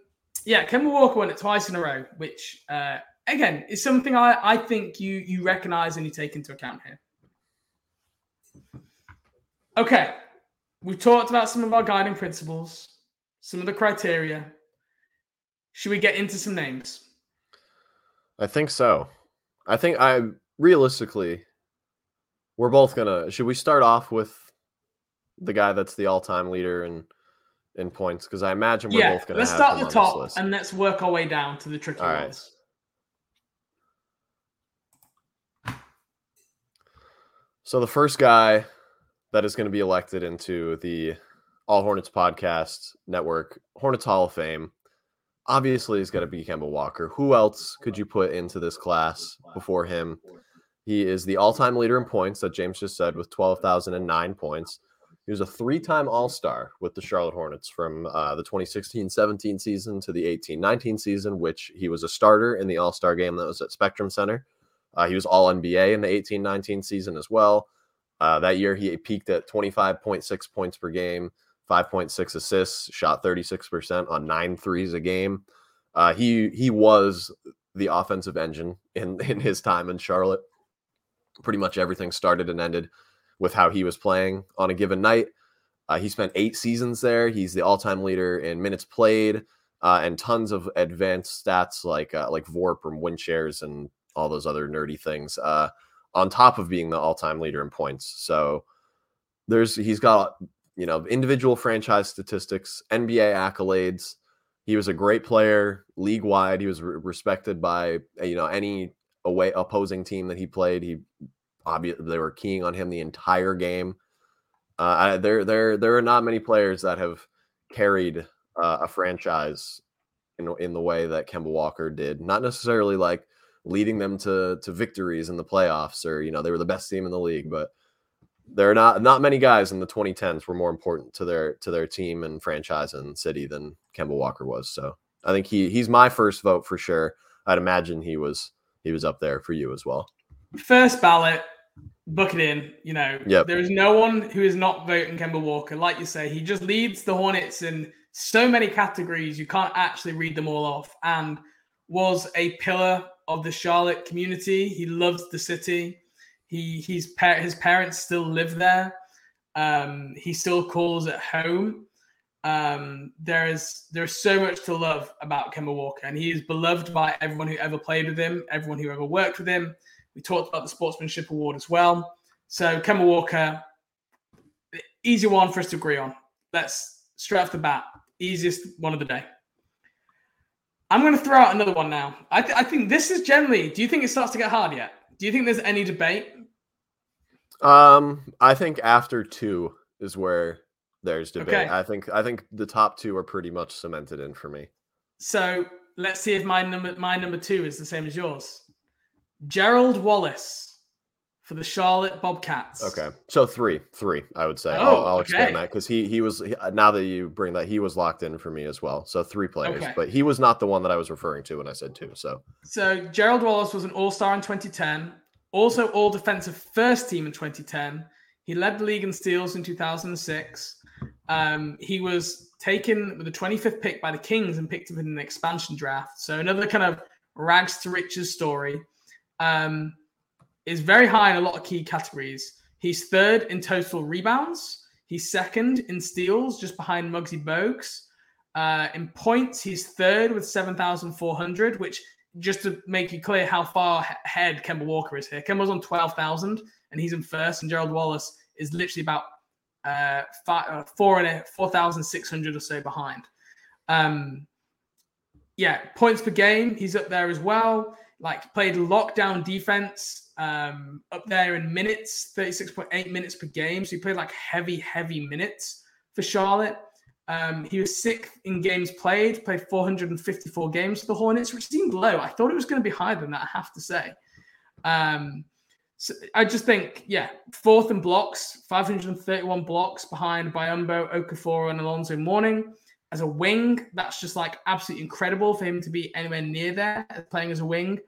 yeah, Kemba Walker won it twice in a row, which... Uh, Again, it's something I, I think you you recognize and you take into account here. Okay, we've talked about some of our guiding principles, some of the criteria. Should we get into some names? I think so. I think I realistically, we're both gonna. Should we start off with the guy that's the all-time leader in in points? Because I imagine we're yeah, both gonna. Let's have start at the top and let's work our way down to the tricky All right. ones. So the first guy that is going to be elected into the All Hornets Podcast Network, Hornets Hall of Fame, obviously is going to be Kemba Walker. Who else could you put into this class before him? He is the all-time leader in points that James just said with twelve thousand nine points. He was a three-time All-Star with the Charlotte Hornets from uh, the twenty sixteen seventeen season to the eighteen nineteen season, which he was a starter in the All-Star game that was at Spectrum Center. Uh, he was All N B A in the eighteen nineteen season as well. Uh, that year, he peaked at twenty-five point six points per game, five point six assists, shot thirty-six percent on nine threes a game. Uh, he he was the offensive engine in, in his time in Charlotte. Pretty much everything started and ended with how he was playing on a given night. Uh, he spent eight seasons there. He's the all-time leader in minutes played uh, and tons of advanced stats like, uh, like V O R P from win shares and all those other nerdy things, uh, on top of being the all-time leader in points. So there's he's got, you know, individual franchise statistics, N B A accolades. He was a great player league-wide. He was re- respected by, you know, any away opposing team that he played. He obviously they were keying on him the entire game. Uh, I, there, there, there are not many players that have carried uh, a franchise in in the way that Kemba Walker did. Not necessarily like leading them to to victories in the playoffs or, you know, they were the best team in the league, but there are not not many guys in the twenty tens were more important to their to their team and franchise and city than Kemba Walker was. So I think he he's my first vote for sure. I'd imagine he was he was up there for you as well. First ballot, book it in, you know. Yep. There is no one who is not voting Kemba Walker. Like you say, he just leads the Hornets in so many categories, you can't actually read them all off, and was a pillar of the Charlotte community. He loves the city. He he's, his parents still live there. Um, he still calls it home. Um, there is there's so much to love about Kemba Walker, and he is beloved by everyone who ever played with him, everyone who ever worked with him. We talked about the Sportsmanship Award as well. So Kemba Walker, easy one for us to agree on. Let's straight off the bat, easiest one of the day. I'm going to throw out another one now. I, th- I think this is generally, do you think it starts to get hard yet? Do you think there's any debate? Um, I think after two is where there's debate. Okay. I think I think the top two are pretty much cemented in for me. So let's see if my number my number two is the same as yours. Gerald Wallace for the Charlotte Bobcats. Okay, so three, three, I would say. Oh, I'll, I'll okay. expand that because he he was he, now that you bring that, he was locked in for me as well. So three players, okay. But he was not the one that I was referring to when I said two. So so Gerald Wallace was an All-Star in twenty ten, also All-Defensive First Team in twenty ten. He led the league in steals in two thousand six. Um, he was taken with the twenty-fifth pick by the Kings and picked up in an expansion draft. So another kind of rags to riches story. Um, is very high in a lot of key categories. He's third in total rebounds. He's second in steals, just behind Muggsy Bogues. Uh, in points, he's third with seven thousand four hundred, which, just to make you clear how far ahead Kemba Walker is here, Kemba's on twelve thousand, and he's in first, and Gerald Wallace is literally about uh, five, uh, four and four thousand six hundred or so behind. Um, yeah, points per game, he's up there as well. Like, played lockdown defense um, up there in minutes, thirty-six point eight minutes per game. So he played like heavy, heavy minutes for Charlotte. Um, he was sixth in games played, played four hundred fifty-four games for the Hornets, which seemed low. I thought it was going to be higher than that, I have to say. Um, so I just think, yeah, fourth in blocks, five hundred thirty-one blocks behind Biyombo, Okafor, and Alonzo Mourning. As a wing, that's just like absolutely incredible for him to be anywhere near there playing as a wing.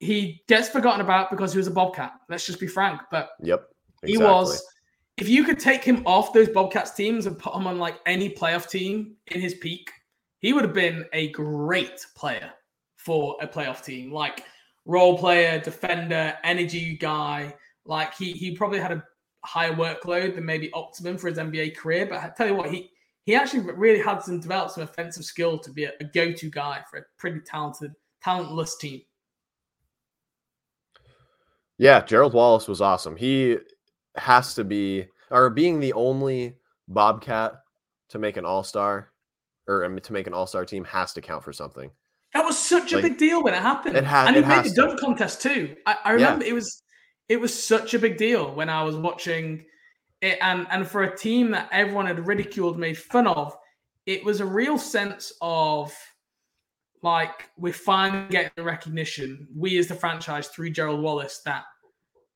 He gets forgotten about because he was a Bobcat. Let's just be frank. But yep, exactly. He was, if you could take him off those Bobcats teams and put him on like any playoff team in his peak, he would have been a great player for a playoff team. Like role player, defender, energy guy. Like he, he probably had a higher workload than maybe optimum for his N B A career. But I tell you what, he, He actually really had some developed some offensive skill to be a, a go-to guy for a pretty talented, talentless team. Yeah, Gerald Wallace was awesome. He has to be, or being the only Bobcat to make an All-Star, or to make an All-Star team has to count for something. That was such a like, big deal when it happened. It ha- and he it made the dunk to. contest too. I, I remember yeah. it was it was such a big deal when I was watching. It, and, and for a team that everyone had ridiculed, made fun of, it was a real sense of, like, we're finally getting the recognition. We as the franchise, through Gerald Wallace, that,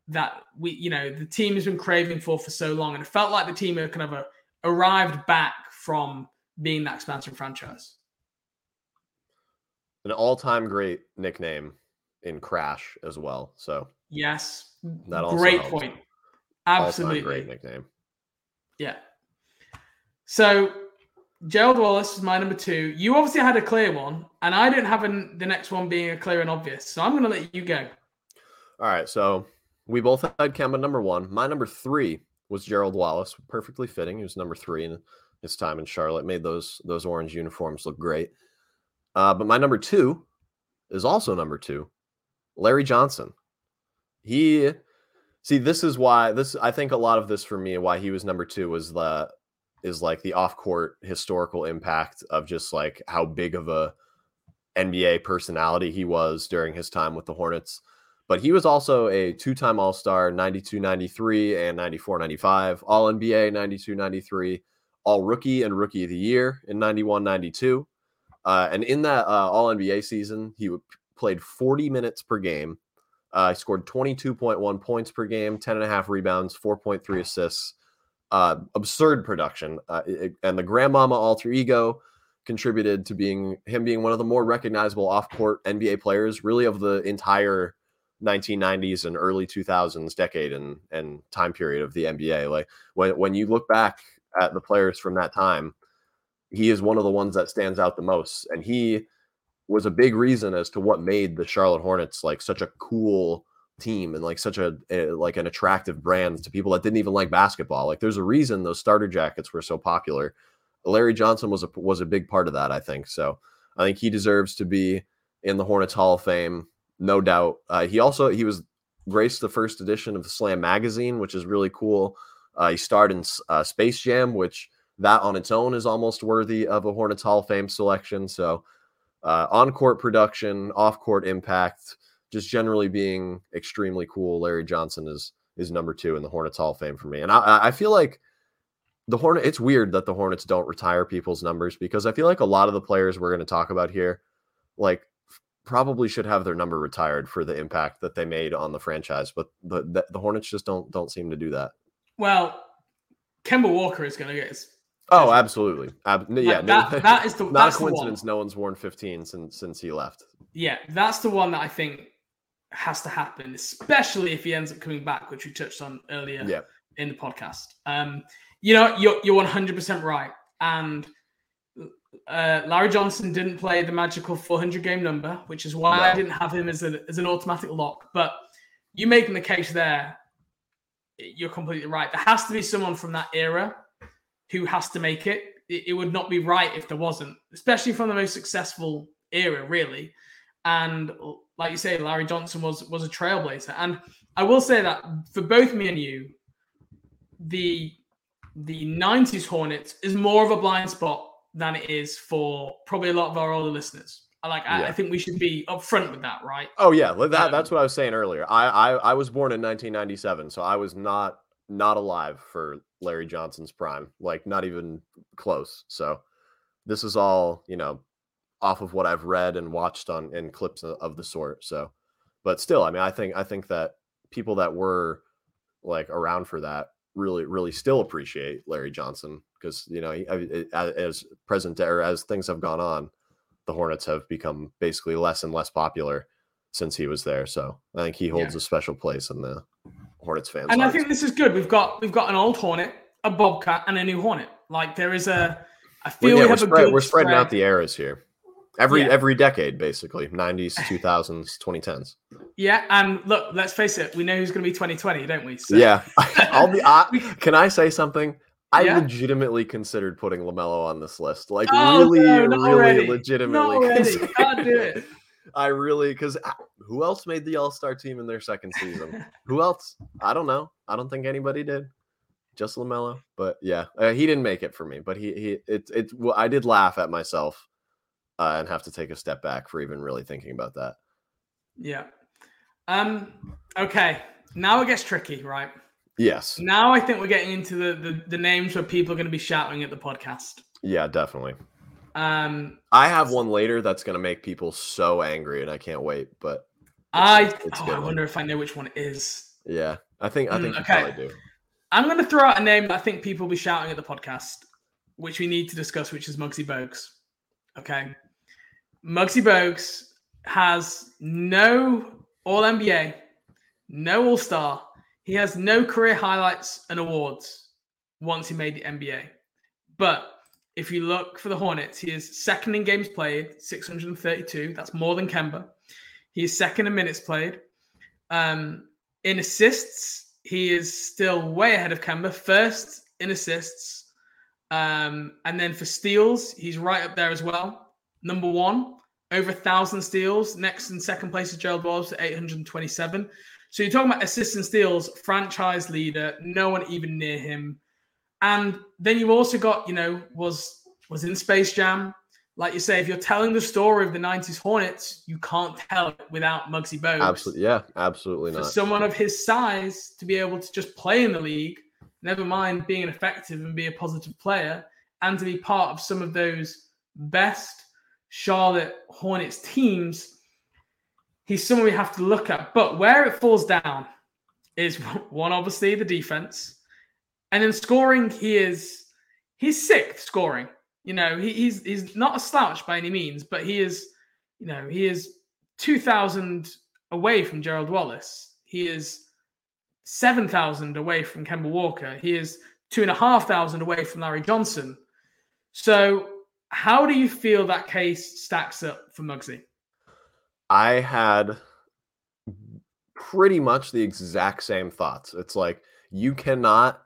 that we, you know, the team has been craving for for so long. And it felt like the team had kind of a, arrived back from being that expansion franchise. An all-time great nickname in Crash as well. So yes, that also great helps. point. Absolutely. All-time great nickname. Yeah. So Gerald Wallace is my number two. You obviously had a clear one, and I didn't have a, the next one being a clear and obvious. So I'm going to let you go. All right. So we both had Kemba number one. My number three was Gerald Wallace. Perfectly fitting. He was number three in his time in Charlotte. Made those, those orange uniforms look great. Uh, but my number two is also number two, Larry Johnson. He... See, this is why this I think a lot of this for me, why he was number two was the is like the off-court historical impact of just like how big of a N B A personality he was during his time with the Hornets. But he was also a two-time All-Star, ninety-two ninety-three and ninety-four ninety-five, All-N B A ninety-two ninety-three, All-Rookie and Rookie of the Year in ninety-one ninety-two. Uh, and in that uh, All-N B A season, he played forty minutes per game. Uh, he scored twenty-two point one points per game, ten point five rebounds, four point three assists. Uh, absurd production. Uh, it, and the grandmama alter ego contributed to being him being one of the more recognizable off-court N B A players, really of the entire nineteen nineties and early two thousands decade and, and time period of the N B A. Like when, when you look back at the players from that time, he is one of the ones that stands out the most. And he was a big reason as to what made the Charlotte Hornets like such a cool team and like such a, a like an attractive brand to people that didn't even like basketball. Like there's a reason those starter jackets were so popular. Larry Johnson was a, was a big part of that, I think. So I think he deserves to be in the Hornets Hall of Fame, no doubt. Uh, he also, he was graced the first edition of the Slam magazine, which is really cool. Uh, he starred in uh, Space Jam, which that on its own is almost worthy of a Hornets Hall of Fame selection. So uh, on-court production, off-court impact, just generally being extremely cool. Larry Johnson is is number two in the Hornets Hall of Fame for me. And I, I feel like the Hornet, it's weird that the Hornets don't retire people's numbers, because I feel like a lot of the players we're going to talk about here, like, probably should have their number retired for the impact that they made on the franchise, but the the, the Hornets just don't don't seem to do that. Well, Kemba Walker is going to get his. Oh, absolutely. Ab- yeah, like that, no, that is the not a coincidence. No one's worn fifteen since since he left. Yeah, that's the one that I think has to happen, especially if he ends up coming back, which we touched on earlier yeah. in the podcast. Um, you know, you're you're one hundred percent right, and. Uh, Larry Johnson didn't play the magical four hundred game number, which is why no. I didn't have him as, a, as an automatic lock. But you making the case there, you're completely right. There has to be someone from that era who has to make it. It, it would not be right if there wasn't, especially from the most successful era, really. And like you say, Larry Johnson was, was a trailblazer. And I will say that for both me and you, the the nineties Hornets is more of a blind spot than it is for probably a lot of our older listeners. Like, I, yeah. I think we should be upfront with that, right? Oh yeah, that, um, that's what I was saying earlier. I, I I was born in nineteen ninety-seven, so I was not not alive for Larry Johnson's prime, like not even close. So this is all, you know, off of what I've read and watched on in clips of, of the sort. So, but still, I mean, I think I think that people that were like around for that really, really still appreciate Larry Johnson. Because, you know, as present or as things have gone on, the Hornets have become basically less and less popular since he was there. So I think he holds yeah. a special place in the Hornets fans. And hearts. I think this is good. We've got we've got an old Hornet, a Bobcat, and a new Hornet. Like there is a. I feel yeah, we have we're, a spread, good we're spreading spread. out the eras here. Every yeah. every decade, basically, nineties, two thousands, twenty tens. Yeah, and look, let's face it. We know who's going to be twenty twenty, don't we? So. Yeah, I'll be. I, can I say something? I yeah. legitimately considered putting LaMelo on this list. Like, oh, really, no, really already. legitimately. Considered. Can't do it. I really, because who else made the All-Star team in their second season? Who else? I don't know. I don't think anybody did. Just LaMelo. But yeah, uh, he didn't make it for me. But he, he, it, it. Well, I did laugh at myself uh, and have to take a step back for even really thinking about that. Yeah. Um. Okay. Now it gets tricky, right? Yes. Now I think we're getting into the, the, the names where people are going to be shouting at the podcast. Yeah, definitely. Um, I have one later that's going to make people so angry, and I can't wait. But it's, I it's oh, I wonder if I know which one it is. Yeah, I think I think mm, okay. you probably do. I'm going to throw out a name that I think people will be shouting at the podcast, which we need to discuss, which is Muggsy Bogues. Okay, Muggsy Bogues has no All N B A, no All-Star. He has no career highlights and awards once he made the N B A. But if you look for the Hornets, he is second in games played, six hundred thirty-two. That's more than Kemba. He is second in minutes played. Um, in assists, he is still way ahead of Kemba. First in assists. Um, and then for steals, he's right up there as well. Number one, over one thousand steals. Next and second place is Gerald Wallace at eight hundred twenty-seven. So you're talking about assists and steals, franchise leader, no one even near him. And then you've also got, you know, was was in Space Jam. Like you say, if you're telling the story of the nineties Hornets, you can't tell it without Muggsy Bogues. Absolutely, yeah, absolutely not. For someone of his size to be able to just play in the league, never mind being effective and be a positive player, and to be part of some of those best Charlotte Hornets teams, he's someone we have to look at. But where it falls down is, one, obviously the defense. And then scoring, he is he's sixth scoring. You know, he, he's he's not a slouch by any means, but he is, you know, he is two thousand away from Gerald Wallace. He is seven thousand away from Kemba Walker. He is two thousand five hundred away from Larry Johnson. So How do you feel that case stacks up for Muggsy? I had pretty much the exact same thoughts. It's like, you cannot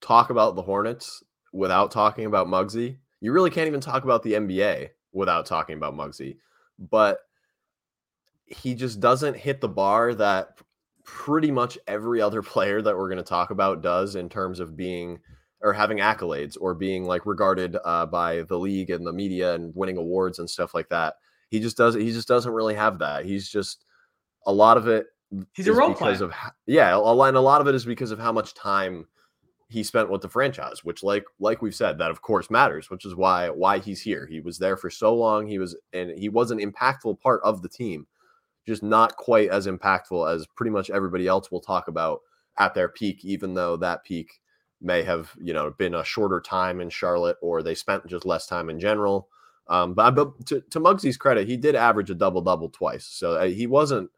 talk about the Hornets without talking about Muggsy. You really can't even talk about the N B A without talking about Muggsy. But he just doesn't hit the bar that pretty much every other player that we're going to talk about does in terms of being or having accolades or being like regarded uh, by the league and the media and winning awards and stuff like that. He just doesn't, he just doesn't really have that. He's just a lot of it. He's a role player. Of, yeah. And a lot of it is because of how much time he spent with the franchise, which like, like we've said, that of course matters, which is why, why he's here. He was there for so long. He was, and he was an impactful part of the team, just not quite as impactful as pretty much everybody else we'll talk about at their peak, even though that peak may have, you know, been a shorter time in Charlotte, or they spent just less time in general. Um, but, but to, to Muggsy's credit, he did average a double-double twice. So he wasn't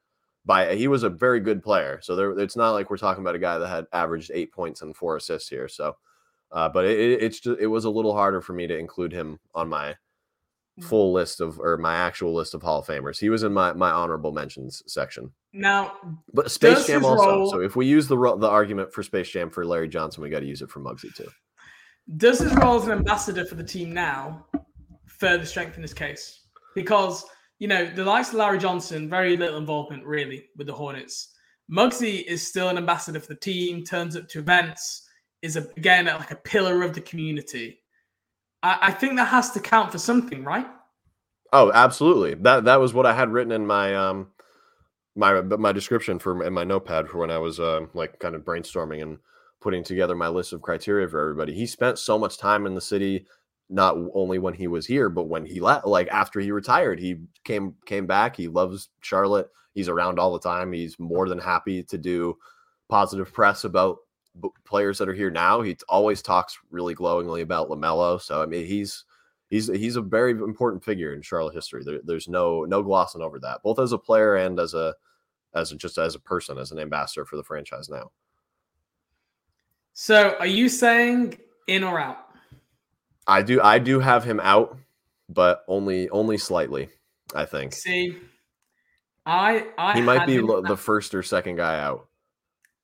by, he was a very good player. So there, it's not like we're talking about a guy that had averaged eight points and four assists here. So, uh, but it, it's just, it was a little harder for me to include him on my full list of, or my actual list of Hall of Famers. He was in my, my honorable mentions section. Now, but Space Jam also. Role, so if we use the the argument for Space Jam for Larry Johnson, we got to use it for Muggsy too. Does his role as an ambassador for the team now further strengthen this case? Because, you know, the likes of Larry Johnson, very little involvement really with the Hornets. Muggsy is still an ambassador for the team, turns up to events, is a, again like a pillar of the community. I, I think that has to count for something, right? Oh, absolutely. That that was what I had written in my um my my description for in my notepad for when I was uh, like kind of brainstorming and putting together my list of criteria for everybody. He spent so much time in the city. Not only when he was here, but when he left, like after he retired, he came came back. He loves Charlotte. He's around all the time. He's more than happy to do positive press about b- players that are here now. He always talks really glowingly about LaMelo. So I mean, he's he's he's a very important figure in Charlotte history. There, there's no no glossing over that, both as a player and as a as a, just as a person, as an ambassador for the franchise now. So, are you saying in or out? I do I do have him out, but only only slightly, I think. See, I I He might be the out. first or second guy out.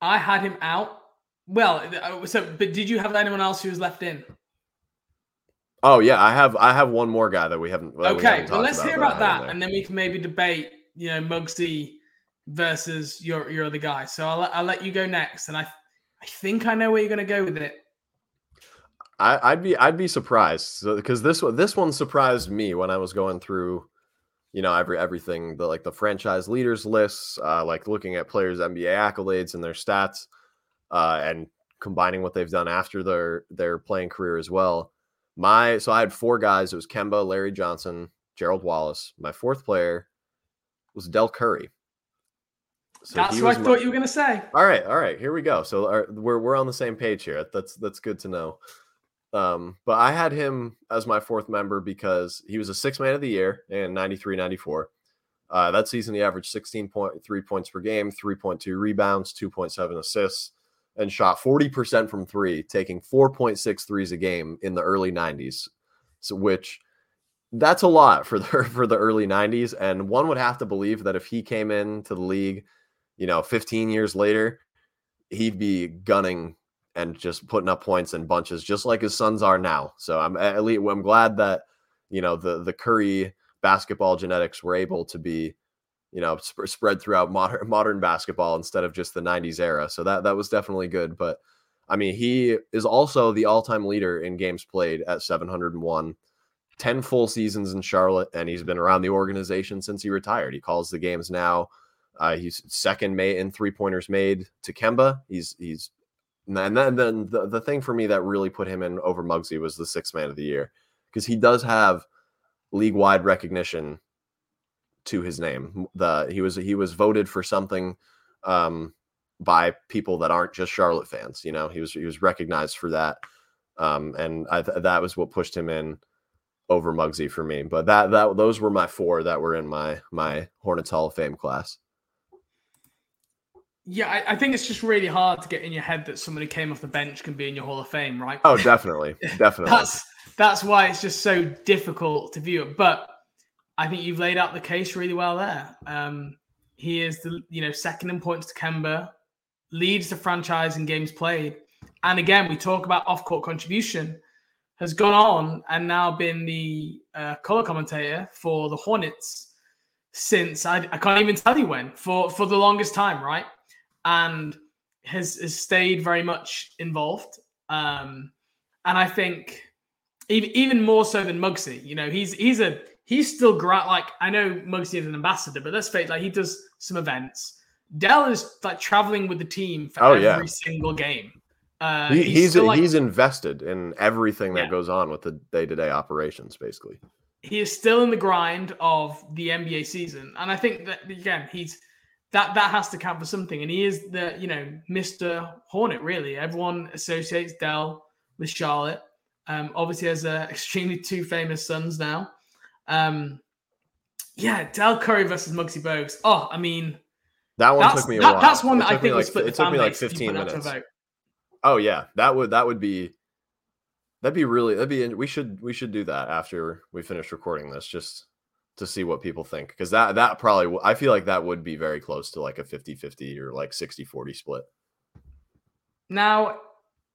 I had him out. Well, so but did you have anyone else who was left in? Oh yeah, I have I have one more guy that we haven't that Okay, we haven't well let's about, hear about that and then we can maybe debate, you know, Muggsy versus your your other guy. So I'll I'll let you go next, and I I think I know where you're going to go with it. I, I'd be I'd be surprised because so, this one this one surprised me when I was going through, you know, every everything the like the franchise leaders lists, uh, like looking at players' N B A accolades and their stats, uh, and combining what they've done after their their playing career as well. My so I had four guys. It was Kemba, Larry Johnson, Gerald Wallace. My fourth player was Del Curry. So That's what I my, thought you were gonna say. All right, all right, here we go. So our, we're we're on the same page here. That's that's good to know. Um, but I had him as my fourth member because he was a sixth man of the year in ninety-three ninety-four. Uh, that season, he averaged sixteen point three points per game, three point two rebounds, two point seven assists, and shot forty percent from three, taking four point six threes a game in the early nineties, so, which that's a lot for the, for the early nineties. And one would have to believe that if he came into the league, you know, fifteen years later, he'd be gunning and just putting up points in bunches, just like his sons are now. So I'm at least, I'm glad that, you know, the the Curry basketball genetics were able to be, you know, sp- spread throughout modern modern basketball instead of just the nineties era. So that that was definitely good. But I mean, he is also the all-time leader in games played at seven hundred one, ten full seasons in Charlotte, and he's been around the organization since he retired. He calls the games now. Uh, he's second mate in three-pointers made to Kemba. He's he's And then, then the, the thing for me that really put him in over Muggsy was the sixth man of the year, because he does have league-wide recognition to his name. The he was he was voted for something um, by people that aren't just Charlotte fans. You know, he was he was recognized for that, um, and I, that was what pushed him in over Muggsy for me. But that that those were my four that were in my my Hornets Hall of Fame class. Yeah, I, I think it's just really hard to get in your head that somebody came off the bench can be in your Hall of Fame, right? Oh, definitely, definitely. that's that's why it's just so difficult to view it. But I think you've laid out the case really well there. Um, he is the you know second in points to Kemba, leads the franchise in games played. And again, we talk about off-court contribution, has gone on and now been the uh, color commentator for the Hornets since, I, I can't even tell you when, for, for the longest time, right? And has, has stayed very much involved. Um, and I think even, even more so than Muggsy, you know, he's he's a, he's still great. Like, I know Muggsy is an ambassador, but let's face it, like, he does some events. Dell is like traveling with the team for oh, every yeah. single game. Uh, he, he's he's, like, he's invested in everything that yeah. goes on with the day-to-day operations, basically. He is still in the grind of the N B A season. And I think that, again, he's that that has to count for something. And he is the, you know, Mister Hornet, really. Everyone associates Dell with Charlotte. Um, obviously, has uh, extremely two famous sons now. Um, yeah, Del Curry versus Muggsy Bogues. Oh, I mean... That one took me a that, while. That's one that I think was split the fan base. It took me like fifteen minutes. Oh yeah, that would that would be that'd be really that'd be we should we should do that after we finish recording this, just to see what people think, because that that probably I feel like that would be very close to like a fifty-fifty or like sixty-forty split. Now,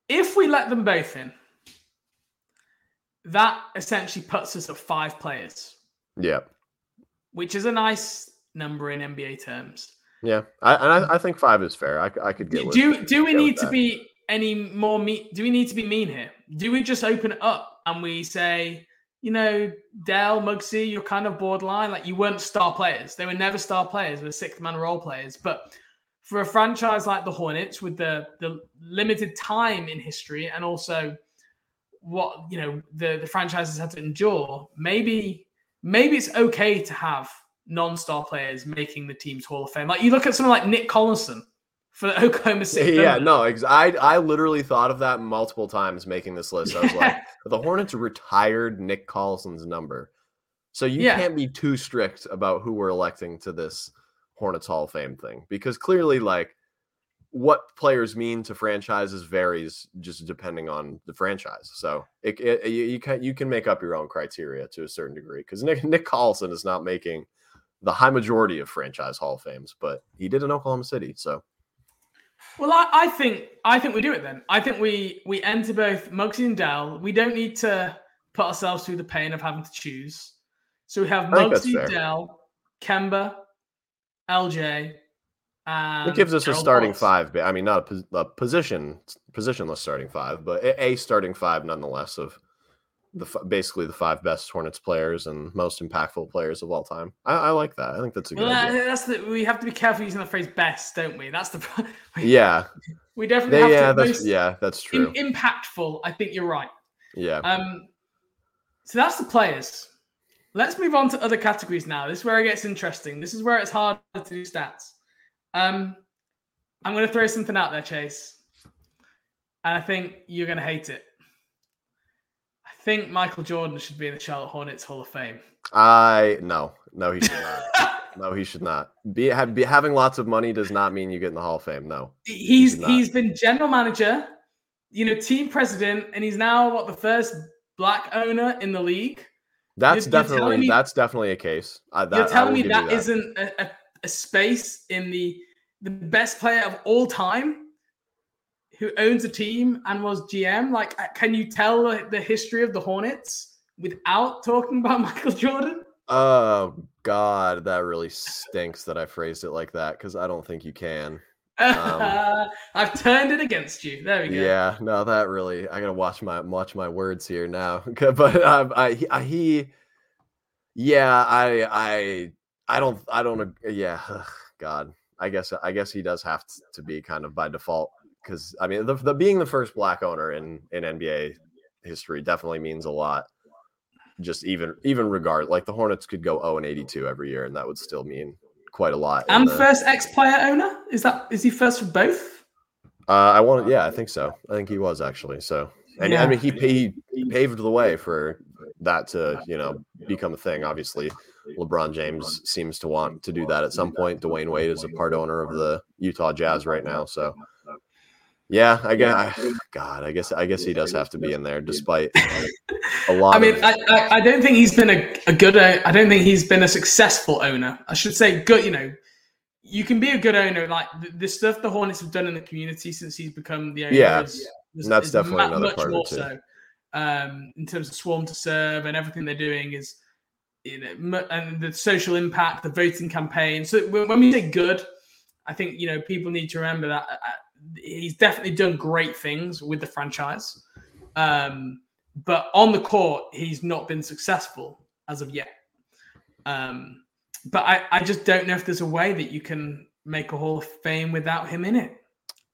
if we let them both in, that essentially puts us at five players. Yeah, which is a nice number in N B A terms. Yeah, I, and I, I think five is fair. I, I could get. With, do do we need to be any more mean? Do we need to be mean here? Do we just open it up and we say, you know, Dell, Muggsy, you're kind of borderline. Like, you weren't star players. They were never star players. They were sixth man role players. But for a franchise like the Hornets, with the the limited time in history, and also what you know the the franchises had to endure, maybe maybe it's okay to have non-star players making the team's Hall of Fame. Like, you look at someone like Nick Collinson for the Oklahoma City. Yeah, Thunder. no, ex- I I literally thought of that multiple times making this list. I was yeah. like, the Hornets retired Nick Collinson's number. So you yeah. can't be too strict about who we're electing to this Hornets Hall of Fame thing, because clearly, like, what players mean to franchises varies just depending on the franchise. So it, it, you, you, can, you can make up your own criteria to a certain degree, because Nick, Nick Collison is not making the high majority of franchise Hall of Fames, but he did in Oklahoma City. So, well, I, I think I think we do it then. I think we we enter both Muggsy and Dell. We don't need to put ourselves through the pain of having to choose. So we have Muggsy, Dell, Kemba, L J. And it gives us Gerald a starting Wallace. five. I mean, not a, a position positionless starting five, but a starting five nonetheless of. The basically the five best Hornets players and most impactful players of all time. I, I like that. I think that's a good. Well, idea. That's the, we have to be careful using the phrase "best," don't we? That's the. We, yeah. We definitely they, have yeah, to. That's, most yeah, that's true. In, impactful. I think you're right. Yeah. Um. So that's the players. Let's move on to other categories now. This is where it gets interesting. This is where it's harder to do stats. Um, I'm going to throw something out there, Chase, and I think you're going to hate it. I think Michael Jordan should be in the Charlotte Hornets Hall of Fame. I no, no, he should not. no, he should not. Be, have, be having lots of money does not mean you get in the Hall of Fame. No, he's he he's been general manager, you know, team president, and he's now what the first black owner in the league. That's you're, definitely you're me, that's definitely a case. I, that, you're telling me that, you that isn't a, a, a space in the the best player of all time, who owns a team and was G M. Like, can you tell the history of the Hornets without talking about Michael Jordan? Oh, God, that really stinks that I phrased it like that, because I don't think you can. Um, I've turned it against you. There we go. Yeah, no, that really – I got to watch my watch my words here now. But um, I, he, I, he – yeah, I I, I don't – I don't – yeah, God. I guess I guess he does have to be kind of by default. Because, I mean, the, the being the first black owner in, in N B A history definitely means a lot. Just even even regard, like the Hornets could go oh and eighty-two every year, and that would still mean quite a lot. And the, first ex-player owner? Is that is he first for both? Uh, I want yeah, I think so. I think he was actually. So, and yeah. I mean, he, he he paved the way for that to you know become a thing. Obviously, LeBron James seems to want to do that at some point. Dwayne Wade is a part owner of the Utah Jazz right now, so. Yeah, I guess. I, God, I guess. I guess he does have to be in there, despite a lot. I mean, of- I, I, I don't think he's been a, a good. I don't think he's been a successful owner. I should say, good. You know, you can be a good owner. Like the, the stuff the Hornets have done in the community since he's become the owner. Yeah, is, is, and that's is definitely much, another much part more of it. Too. So, um, in terms of Swarm to Serve and everything they're doing is, you know, and the social impact, the voting campaign. So when we say good, I think you know people need to remember that. I, He's definitely done great things with the franchise. Um, but on the court, he's not been successful as of yet. Um, but I, I just don't know if there's a way that you can make a Hall of Fame without him in it.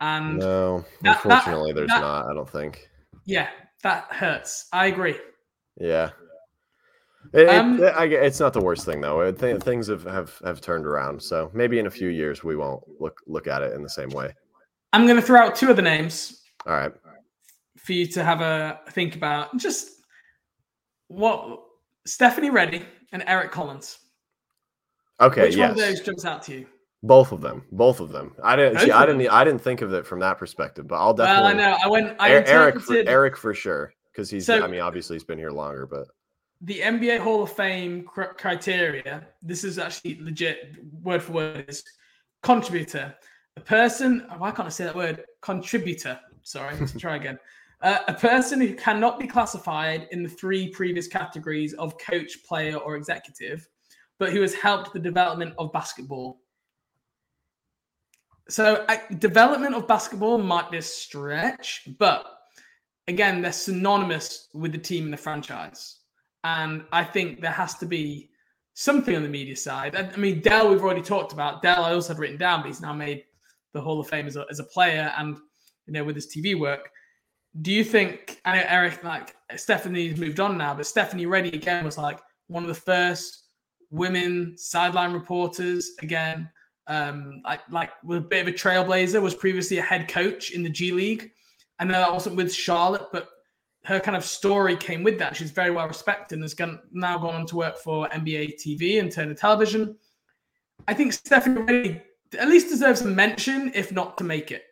And no, that, unfortunately, that, there's that, not, I don't think. Yeah, that hurts. I agree. Yeah. It, um, it, it, it's not the worst thing, though. It, th- things have, have, have turned around. So maybe in a few years, we won't look look at it in the same way. I'm going to throw out two other names. All right. For you to have a think about. Just what Stephanie Ready and Eric Collins. Okay. Which yes. Which one of those jumps out to you? Both of them. Both of them. I didn't. See, I didn't. I didn't think of it from that perspective. But I'll definitely. Well, I know. I went. I Eric. Interpreted, for, Eric for sure. Because he's. So, I mean, obviously, he's been here longer, but. The N B A Hall of Fame criteria. This is actually legit. Word for word is contributor. A person, why can't I say that word? Contributor. Sorry, let's try again. Uh, a person who cannot be classified in the three previous categories of coach, player, or executive, but who has helped the development of basketball. So uh, development of basketball might be a stretch, but again, they're synonymous with the team and the franchise. And I think there has to be something on the media side. I, I mean, Del, we've already talked about. Del, I also had written down, but he's now made the Hall of Fame as a, as a player, and you know, with his T V work. Do you think? I know Eric, like Stephanie's moved on now, but Stephanie Ready again was like one of the first women sideline reporters. Again, um, like like was a bit of a trailblazer. Was previously a head coach in the G League. I know that wasn't with Charlotte, but her kind of story came with that. She's very well respected and has gone, now gone on to work for N B A T V and Turner Television. I think Stephanie Ready at least deserves a mention, if not to make it.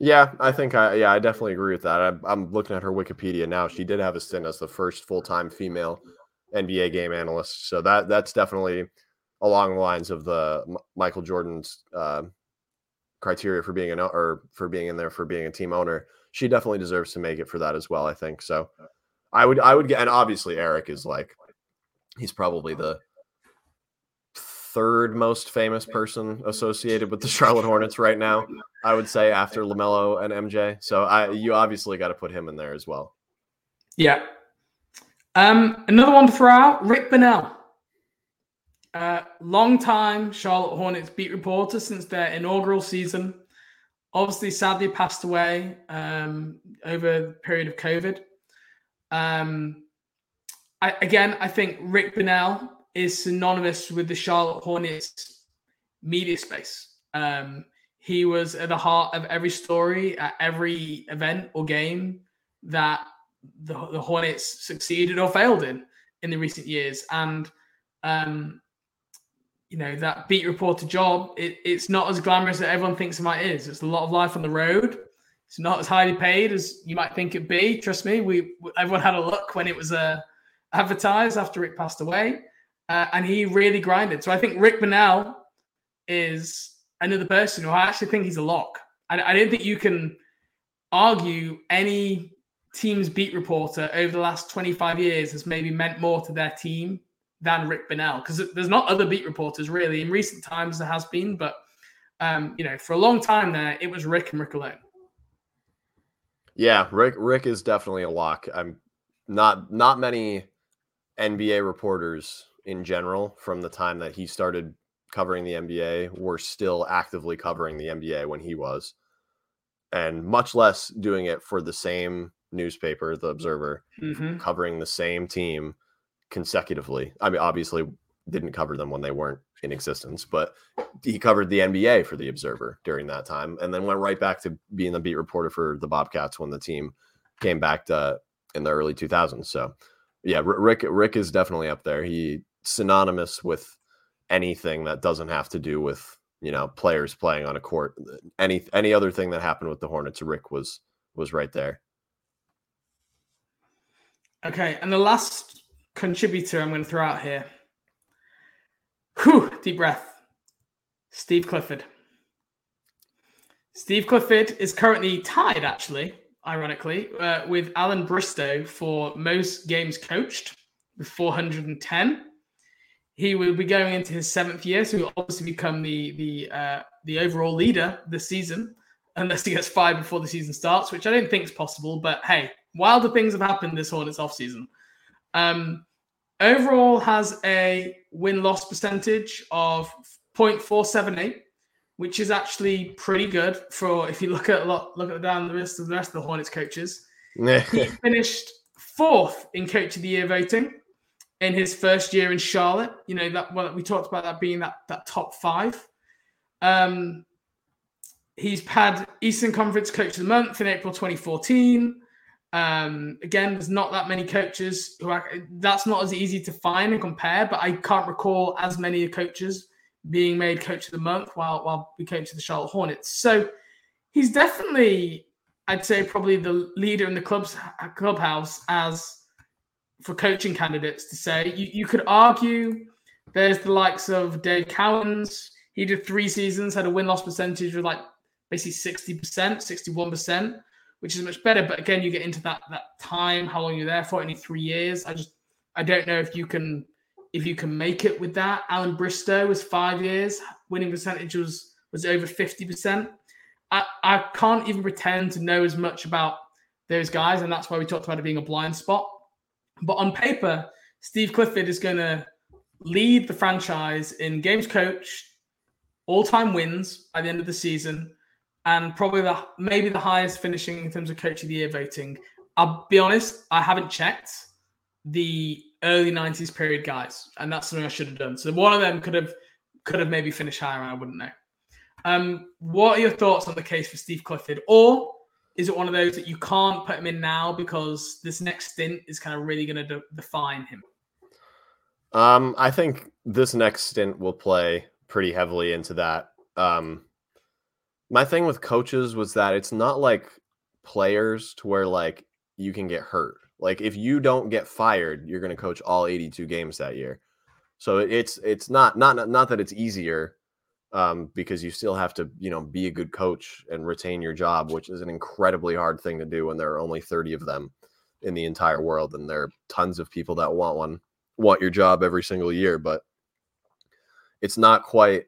Yeah, I think I yeah I definitely agree with that. I'm, I'm looking at her Wikipedia now. She did have a stint as the first full-time female N B A game analyst, so that that's definitely along the lines of the M- Michael Jordan's uh, criteria for being an or for being in there for being a team owner. She definitely deserves to make it for that as well. I think so. I would I would get, and obviously Eric is like he's probably the third most famous person associated with the Charlotte Hornets right now, I would say, after LaMelo and M J. So I, you obviously got to put him in there as well. Yeah. Um, another one to throw out, Rick Bonnell. Uh, long-time Charlotte Hornets beat reporter since their inaugural season. Obviously, sadly passed away um, over the period of COVID. Um, I, again, I think Rick Bonnell is synonymous with the Charlotte Hornets media space. Um, he was at the heart of every story, at every event or game that the, the Hornets succeeded or failed in in the recent years. And, um, you know, that beat reporter job, it, it's not as glamorous as everyone thinks it might is. It's a lot of life on the road. It's not as highly paid as you might think it'd be. Trust me, we everyone had a look when it was uh, advertised after it passed away. Uh, and he really grinded. So I think Rick Bonnell is another person who I actually think he's a lock. I, I don't think you can argue any team's beat reporter over the last twenty-five years has maybe meant more to their team than Rick Bonnell, because there's not other beat reporters really. In recent times there has been, but um, you know, for a long time there, it was Rick and Rick alone. Yeah, Rick Rick is definitely a lock. I'm not not many N B A reporters in general, from the time that he started covering the N B A, were still actively covering the N B A when he was, and much less doing it for the same newspaper, the Observer, mm-hmm. covering the same team consecutively. I mean, obviously didn't cover them when they weren't in existence, but he covered the N B A for the Observer during that time, and then went right back to being the beat reporter for the Bobcats when the team came back to, in the early two thousands. So yeah, Rick, Rick is definitely up there. He synonymous with anything that doesn't have to do with you know, players playing on a court. Any any other thing that happened with the Hornets, Rick was was right there. Okay, and the last contributor I'm going to throw out here. Whew, deep breath. Steve Clifford. Steve Clifford is currently tied, actually, ironically, uh, with Alan Bristow for most games coached with four hundred ten. He will be going into his seventh year, so he'll obviously become the the uh, the overall leader this season, unless he gets fired before the season starts, which I don't think is possible. But hey, wilder things have happened this Hornets offseason. Um, overall has a win-loss percentage of point four seven eight, which is actually pretty good for if you look at look at down the list of the rest of the Hornets coaches. He finished fourth in Coach of the Year voting in his first year in Charlotte. You know, that well, we talked about that being that, that top five. Um, he's had Eastern Conference Coach of the Month in April twenty fourteen. Um, again, there's not that many coaches who are, that's not as easy to find and compare, but I can't recall as many coaches being made Coach of the Month while while we coached the Charlotte Hornets. So he's definitely, I'd say, probably the leader in the club's clubhouse as for coaching candidates to say. You, you could argue there's the likes of Dave Cowens. He did three seasons, had a win-loss percentage of like basically sixty percent, sixty-one percent, which is much better. But again, you get into that that time, how long you're there for, only three years. I just, I don't know if you can if you can make it with that. Alan Bristow was five years. Winning percentage was, was over fifty percent. I, I can't even pretend to know as much about those guys, and that's why we talked about it being a blind spot. But on paper, Steve Clifford is going to lead the franchise in games coached, all-time wins by the end of the season, and probably the maybe the highest finishing in terms of Coach of the Year voting. I'll be honest, I haven't checked the early nineties period guys, and that's something I should have done. So one of them could have could have maybe finished higher, and I wouldn't know. Um, what are your thoughts on the case for Steve Clifford? Or is it one of those that you can't put him in now because this next stint is kind of really going to de- define him? Um, I think this next stint will play pretty heavily into that. Um, my thing with coaches was that it's not like players to where like you can get hurt. Like if you don't get fired, you're going to coach all eighty-two games that year. So it's it's not not not that it's easier um, because you still have to, you know, be a good coach and retain your job, which is an incredibly hard thing to do when there are only thirty of them in the entire world, and there are tons of people that want one want your job every single year. But it's not quite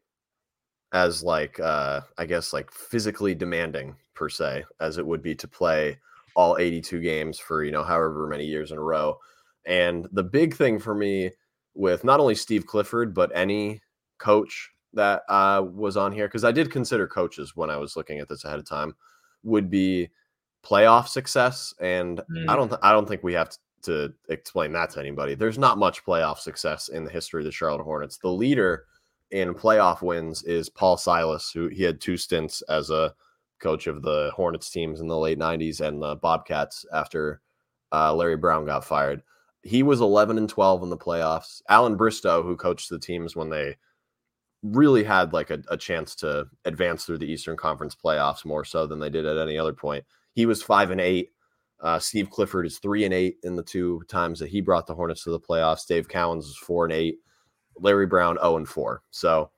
as like uh, I guess like physically demanding per se as it would be to play all eighty-two games for, you know, however many years in a row. And the big thing for me with not only Steve Clifford, but any coach that uh, was on here, because I did consider coaches when I was looking at this ahead of time, would be playoff success. And mm. I don't th- I don't think we have to, to explain that to anybody. There's not much playoff success in the history of the Charlotte Hornets. The leader in playoff wins is Paul Silas, who he had two stints as a coach of the Hornets teams in the late nineties and the Bobcats after uh, Larry Brown got fired. He was eleven and twelve in the playoffs. Alan Bristow, who coached the teams when they really had like a, a chance to advance through the Eastern Conference playoffs more so than they did at any other point, he was five and eight. Uh, Steve Clifford is three and eight in the two times that he brought the Hornets to the playoffs. Dave Cowens is four and eight. Larry Brown zero and four. So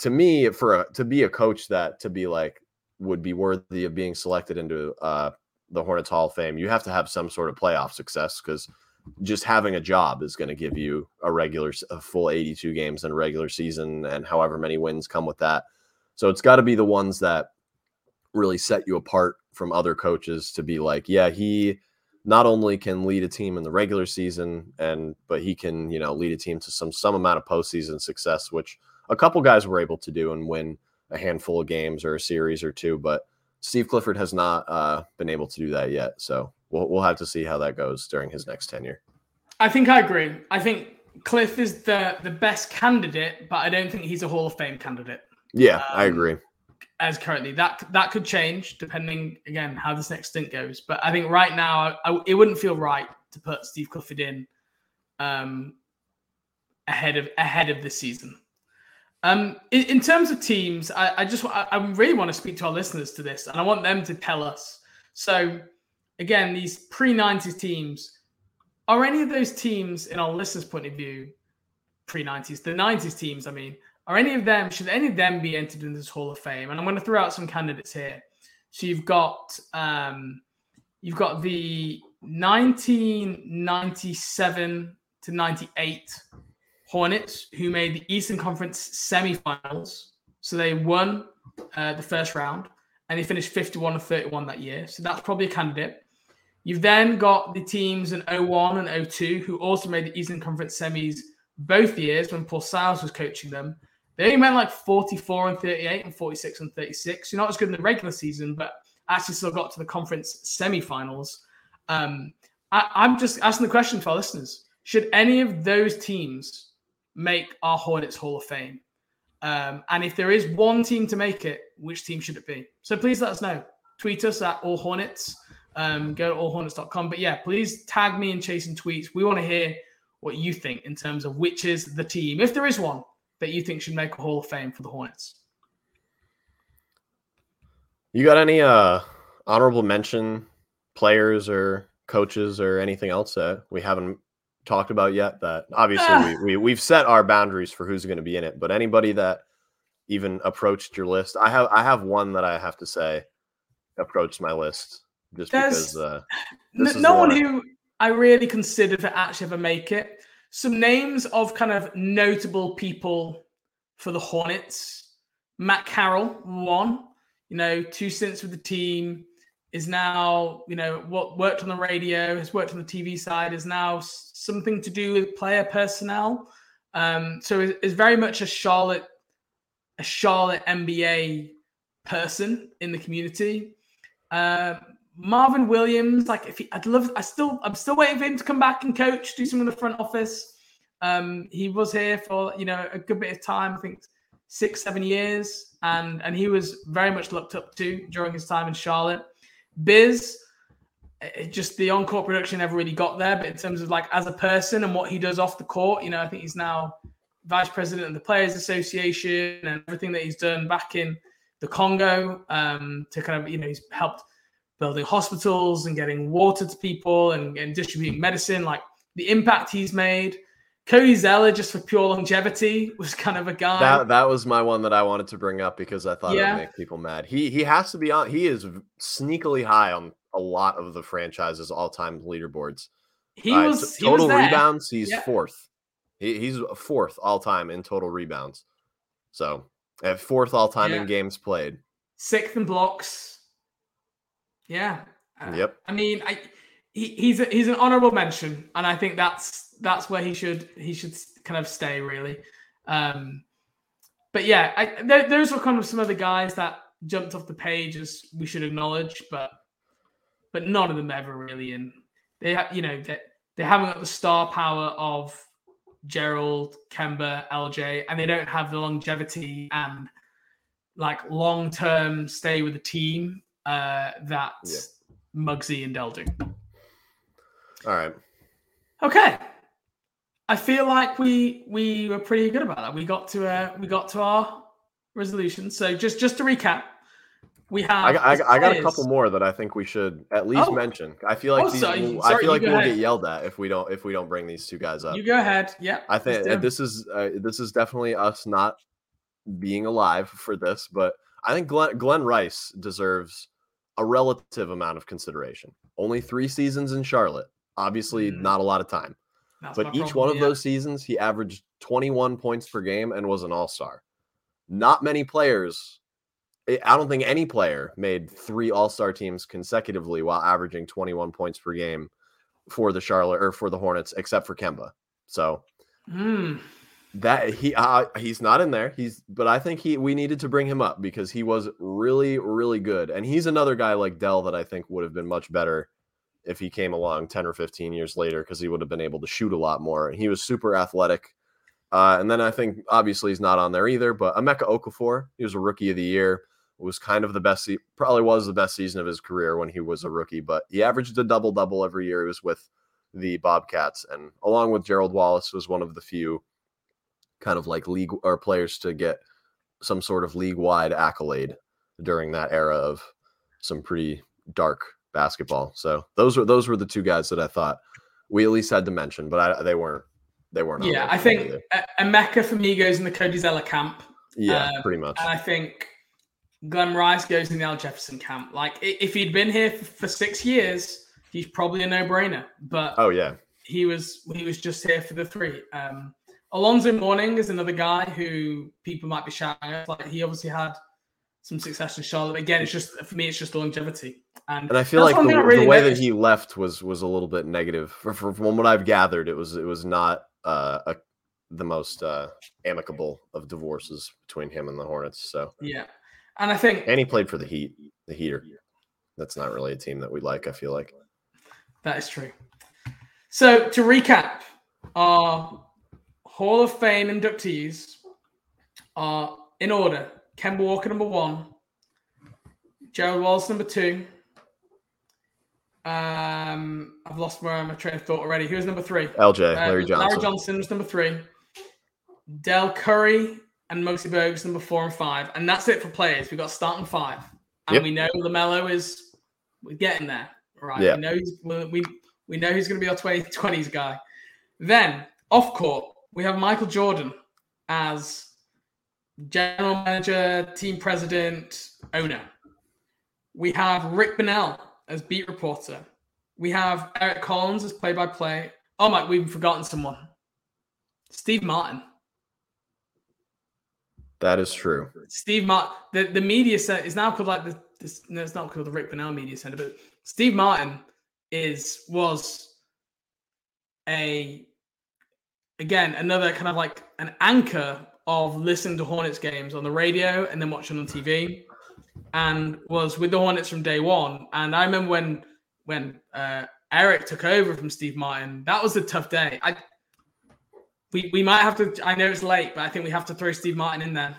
to me, for a, to be a coach that to be like would be worthy of being selected into uh, the Hornets Hall of Fame, you have to have some sort of playoff success, because just having a job is going to give you a regular, a full eighty-two games in a regular season and however many wins come with that. So it's got to be the ones that really set you apart from other coaches to be like, yeah, he not only can lead a team in the regular season, and but he can, you know, lead a team to some some amount of postseason success, which a couple guys were able to do and win a handful of games or a series or two, but Steve Clifford has not uh, been able to do that yet. So we'll we'll have to see how that goes during his next tenure. I think I agree. I think Cliff is the, the best candidate, but I don't think he's a Hall of Fame candidate. Yeah, um, I agree. As currently, that that could change depending, again, how this next stint goes. But I think right now, I, I, it wouldn't feel right to put Steve Clifford in um, ahead of ahead of this season. Um, in, in terms of teams, I, I just I, I really want to speak to our listeners to this, and I want them to tell us. So, again, these pre-nineties teams, are any of those teams, in our listeners' point of view, pre-nineties, the nineties teams, I mean, are any of them, should any of them be entered in this Hall of Fame? And I'm going to throw out some candidates here. So you've got um, you've got the nineteen ninety-seven to ninety-eight Hornets, who made the Eastern Conference semifinals. So they won uh, the first round, and they finished fifty-one and thirty-one that year. So that's probably a candidate. You've then got the teams in oh one and oh two, who also made the Eastern Conference semis both years when Paul Siles was coaching them. They only went like forty-four and thirty-eight and forty-six and thirty-six. You're not as good in the regular season, but actually still got to the conference semifinals. Um, I, I'm just asking the question for our listeners. Should any of those teams make our Hornets Hall of Fame? Um, and if there is one team to make it, which team should it be? So please let us know. Tweet us at All Hornets. Um, go to all hornets dot com. But yeah, please tag me in Chasing Tweets. We want to hear what you think in terms of which is the team, if there is one, that you think should make a Hall of Fame for the Hornets. You got any uh, honorable mention players or coaches or anything else that we haven't talked about yet? That obviously uh, we, we we've set our boundaries for who's going to be in it, but anybody that even approached your list? I have I have one that I have to say approached my list just because uh, this n- no one who I really considered to actually ever make it. Some names of kind of notable people for the Hornets. Matt Carroll, one, you know, two stints with the team, is now, you know, what worked on the radio, has worked on the T V side, is now something to do with player personnel. Um, so is, is very much a Charlotte, a Charlotte N B A person in the community. Uh, Marvin Williams, like if he, I'd love, I still, I'm still waiting for him to come back and coach, do something in the front office. Um, he was here for, you know, a good bit of time, I think six, seven years. And, and he was very much looked up to during his time in Charlotte. Biz, it just the on-court production never really got there, but in terms of like as a person and what he does off the court, you know, I think he's now vice president of the Players Association and everything that he's done back in the Congo um, to kind of, you know, he's helped building hospitals and getting water to people and, and distributing medicine, like the impact he's made. Cody Zeller, just for pure longevity, was kind of a guy. That, that was my one that I wanted to bring up because I thought yeah. it would make people mad. He he has to be on. He is sneakily high on a lot of the franchise's all-time leaderboards. He uh, was total he was there. rebounds. He's yeah. fourth. He, he's fourth all-time in total rebounds. So at fourth all-time yeah. in games played. Sixth in blocks. Yeah. Uh, yep. I mean, I he, he's a, he's an honorable mention, and I think that's. That's where he should he should kind of stay, really. Um, but yeah, I, th- those were kind of some of the guys that jumped off the page as we should acknowledge, but but none of them ever really. And they ha- you know they, they haven't got the star power of Gerald, Kemba, L J, and they don't have the longevity and like long term stay with the team uh, that yeah. Muggsy and Del do. All right. Okay. I feel like we we were pretty good about that. We got to uh, we got to our resolution. So just, just to recap, we have. I, I, I got a couple more that I think we should at least oh. mention. I feel like oh, these, sorry, I feel like we'll ahead. get yelled at if we don't if we don't bring these two guys up. You go ahead. Yeah. I think this is uh, this is definitely us not being alive for this, but I think Glenn, Glenn Rice deserves a relative amount of consideration. Only three seasons in Charlotte. Obviously, mm. not a lot of time. That's but each problem, one of yeah. those seasons, he averaged twenty-one points per game and was an all-star. Not many players, I don't think any player made three all-star teams consecutively while averaging twenty-one points per game for the Charlotte or for the Hornets, except for Kemba. So mm. that he uh, he's not in there. He's but I think he we needed to bring him up because he was really, really good. And he's another guy like Dell that I think would have been much better if he came along ten or fifteen years later, because he would have been able to shoot a lot more. He was super athletic. Uh, and then I think, obviously, he's not on there either, but Emeka Okafor, he was a rookie of the year, was kind of the best, se- probably was the best season of his career when he was a rookie, but he averaged a double-double every year. He was with the Bobcats, and along with Gerald Wallace was one of the few kind of like league or players to get some sort of league-wide accolade during that era of some pretty dark basketball. So those were those were the two guys that I thought we at least had to mention, but I, they weren't they weren't. Yeah, I think Emeka for me goes in the Cody Zeller camp. Yeah, um, pretty much. And I think Glenn Rice goes in the Al Jefferson camp. Like if he'd been here for, for six years, he's probably a no-brainer. But oh yeah, he was he was just here for the three. Um, Alonzo Mourning is another guy who people might be shouting at. Like he obviously had some success in Charlotte. Again, it's just for me, it's just longevity. And, and I feel like the, really the way noticed. that he left was was a little bit negative. For, for, from what I've gathered, it was it was not uh, a, the most uh, amicable of divorces between him and the Hornets. So yeah, and I think and he played for the Heat, the Heater. That's not really a team that we like. I feel like that is true. So to recap, our Hall of Fame inductees are in order. Kemba Walker, number one. Gerald Wallace, number two. Um, I've lost my, my train of thought already. Who's number three? L J, uh, Larry Johnson. Larry Johnson was number three. Del Curry and Muggsy Bogues, number four and five. And that's it for players. We've got starting five. And yep. we know LaMelo is we're getting there. Right. Yep. We know he's, we, we know he's going to be our twenty twenties guy. Then, off court, we have Michael Jordan as general manager, team president, owner. We have Rick Bonnell as beat reporter. We have Eric Collins as play-by-play. Oh, my, we've forgotten someone. Steve Martin. That is true. Steve Martin. The, the media center is now called like the... This, no, it's not called the Rick Bonnell Media Center, but Steve Martin is was a... Again, another kind of like an anchor of listening to Hornets games on the radio and then watching on T V, and was with the Hornets from day one. And I remember when when uh, Eric took over from Steve Martin, that was a tough day. I we we might have to. I know it's late, but I think we have to throw Steve Martin in there.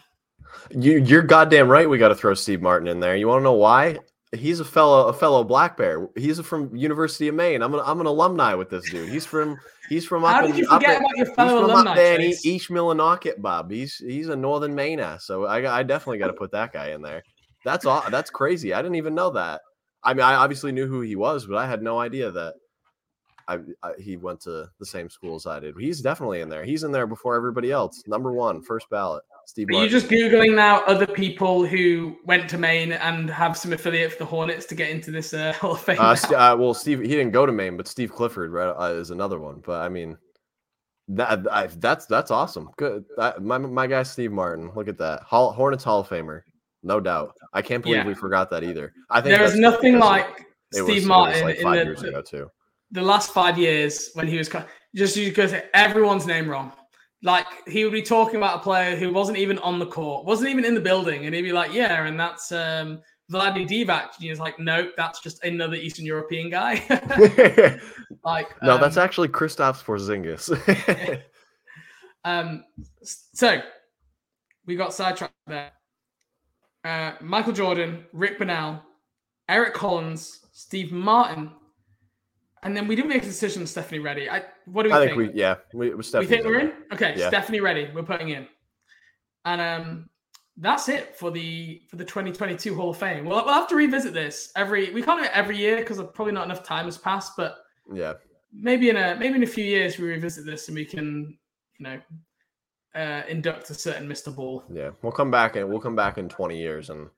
You you're goddamn right. We got to throw Steve Martin in there. You want to know why? He's a fellow a fellow Black Bear. He's from University of Maine. I'm an I'm an alumni with this dude. He's from he's from How up did you forget up, about your fellow alumni? He's from East Millinocket, Bob. He's he's a Northern Maine ass. So I I definitely got to put that guy in there. That's all. That's crazy. I didn't even know that. I mean, I obviously knew who he was, but I had no idea that I, I he went to the same school as I did. He's definitely in there. He's in there before everybody else. Number one, first ballot. Steve Are Martin. You just Googling now other people who went to Maine and have some affiliate for the Hornets to get into this uh, Hall of Fame? Uh, uh, well, Steve, he didn't go to Maine, but Steve Clifford right, uh, is another one. But I mean, that I, that's that's awesome. Good, I, my my guy Steve Martin. Look at that, Hall, Hornets Hall of Famer, no doubt. I can't believe yeah. we forgot that either. I think there is nothing like Steve was, Martin like five in the, years ago too. The last five years when he was just you go say everyone's name wrong. Like, he would be talking about a player who wasn't even on the court, wasn't even in the building. And he'd be like, yeah, and that's um, Vlade Divac. And he was like, nope, that's just another Eastern European guy. like, No, um, that's actually Kristaps Porzingis. um, so, we got sidetracked there. Uh, Michael Jordan, Rick Bonnell, Eric Collins, Steve Martin. And then we didn't make a decision on Stephanie Ready. I, what do we I think? I think we, yeah. We, we think we're in? Okay, yeah. Stephanie Ready, we're putting in. And um, that's it for the for the twenty twenty-two Hall of Fame. We'll, we'll have to revisit this every, we can't do it every year because probably not enough time has passed, but yeah, maybe in a maybe in a few years we revisit this and we can, you know, uh, induct a certain Mister Ball. Yeah, we'll come back and we'll come back in twenty years and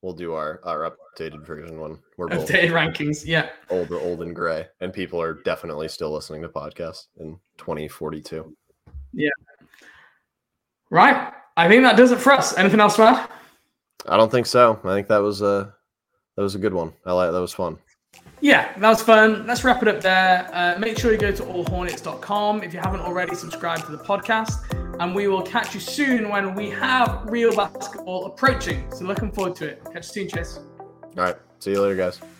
we'll do our, our updated version when we're both updated rankings, yeah. Old, old and gray, and people are definitely still listening to podcasts in twenty forty-two. Yeah, right. I think that does it for us. Anything else, Rad? I don't think so. I think that was a that was a good one. I like that was fun. Yeah, that was fun. Let's wrap it up there. Uh, make sure you go to all hornets dot com if you haven't already subscribed to the podcast. And we will catch you soon when we have real basketball approaching. So looking forward to it. Catch you soon, Chase. All right. See you later, guys.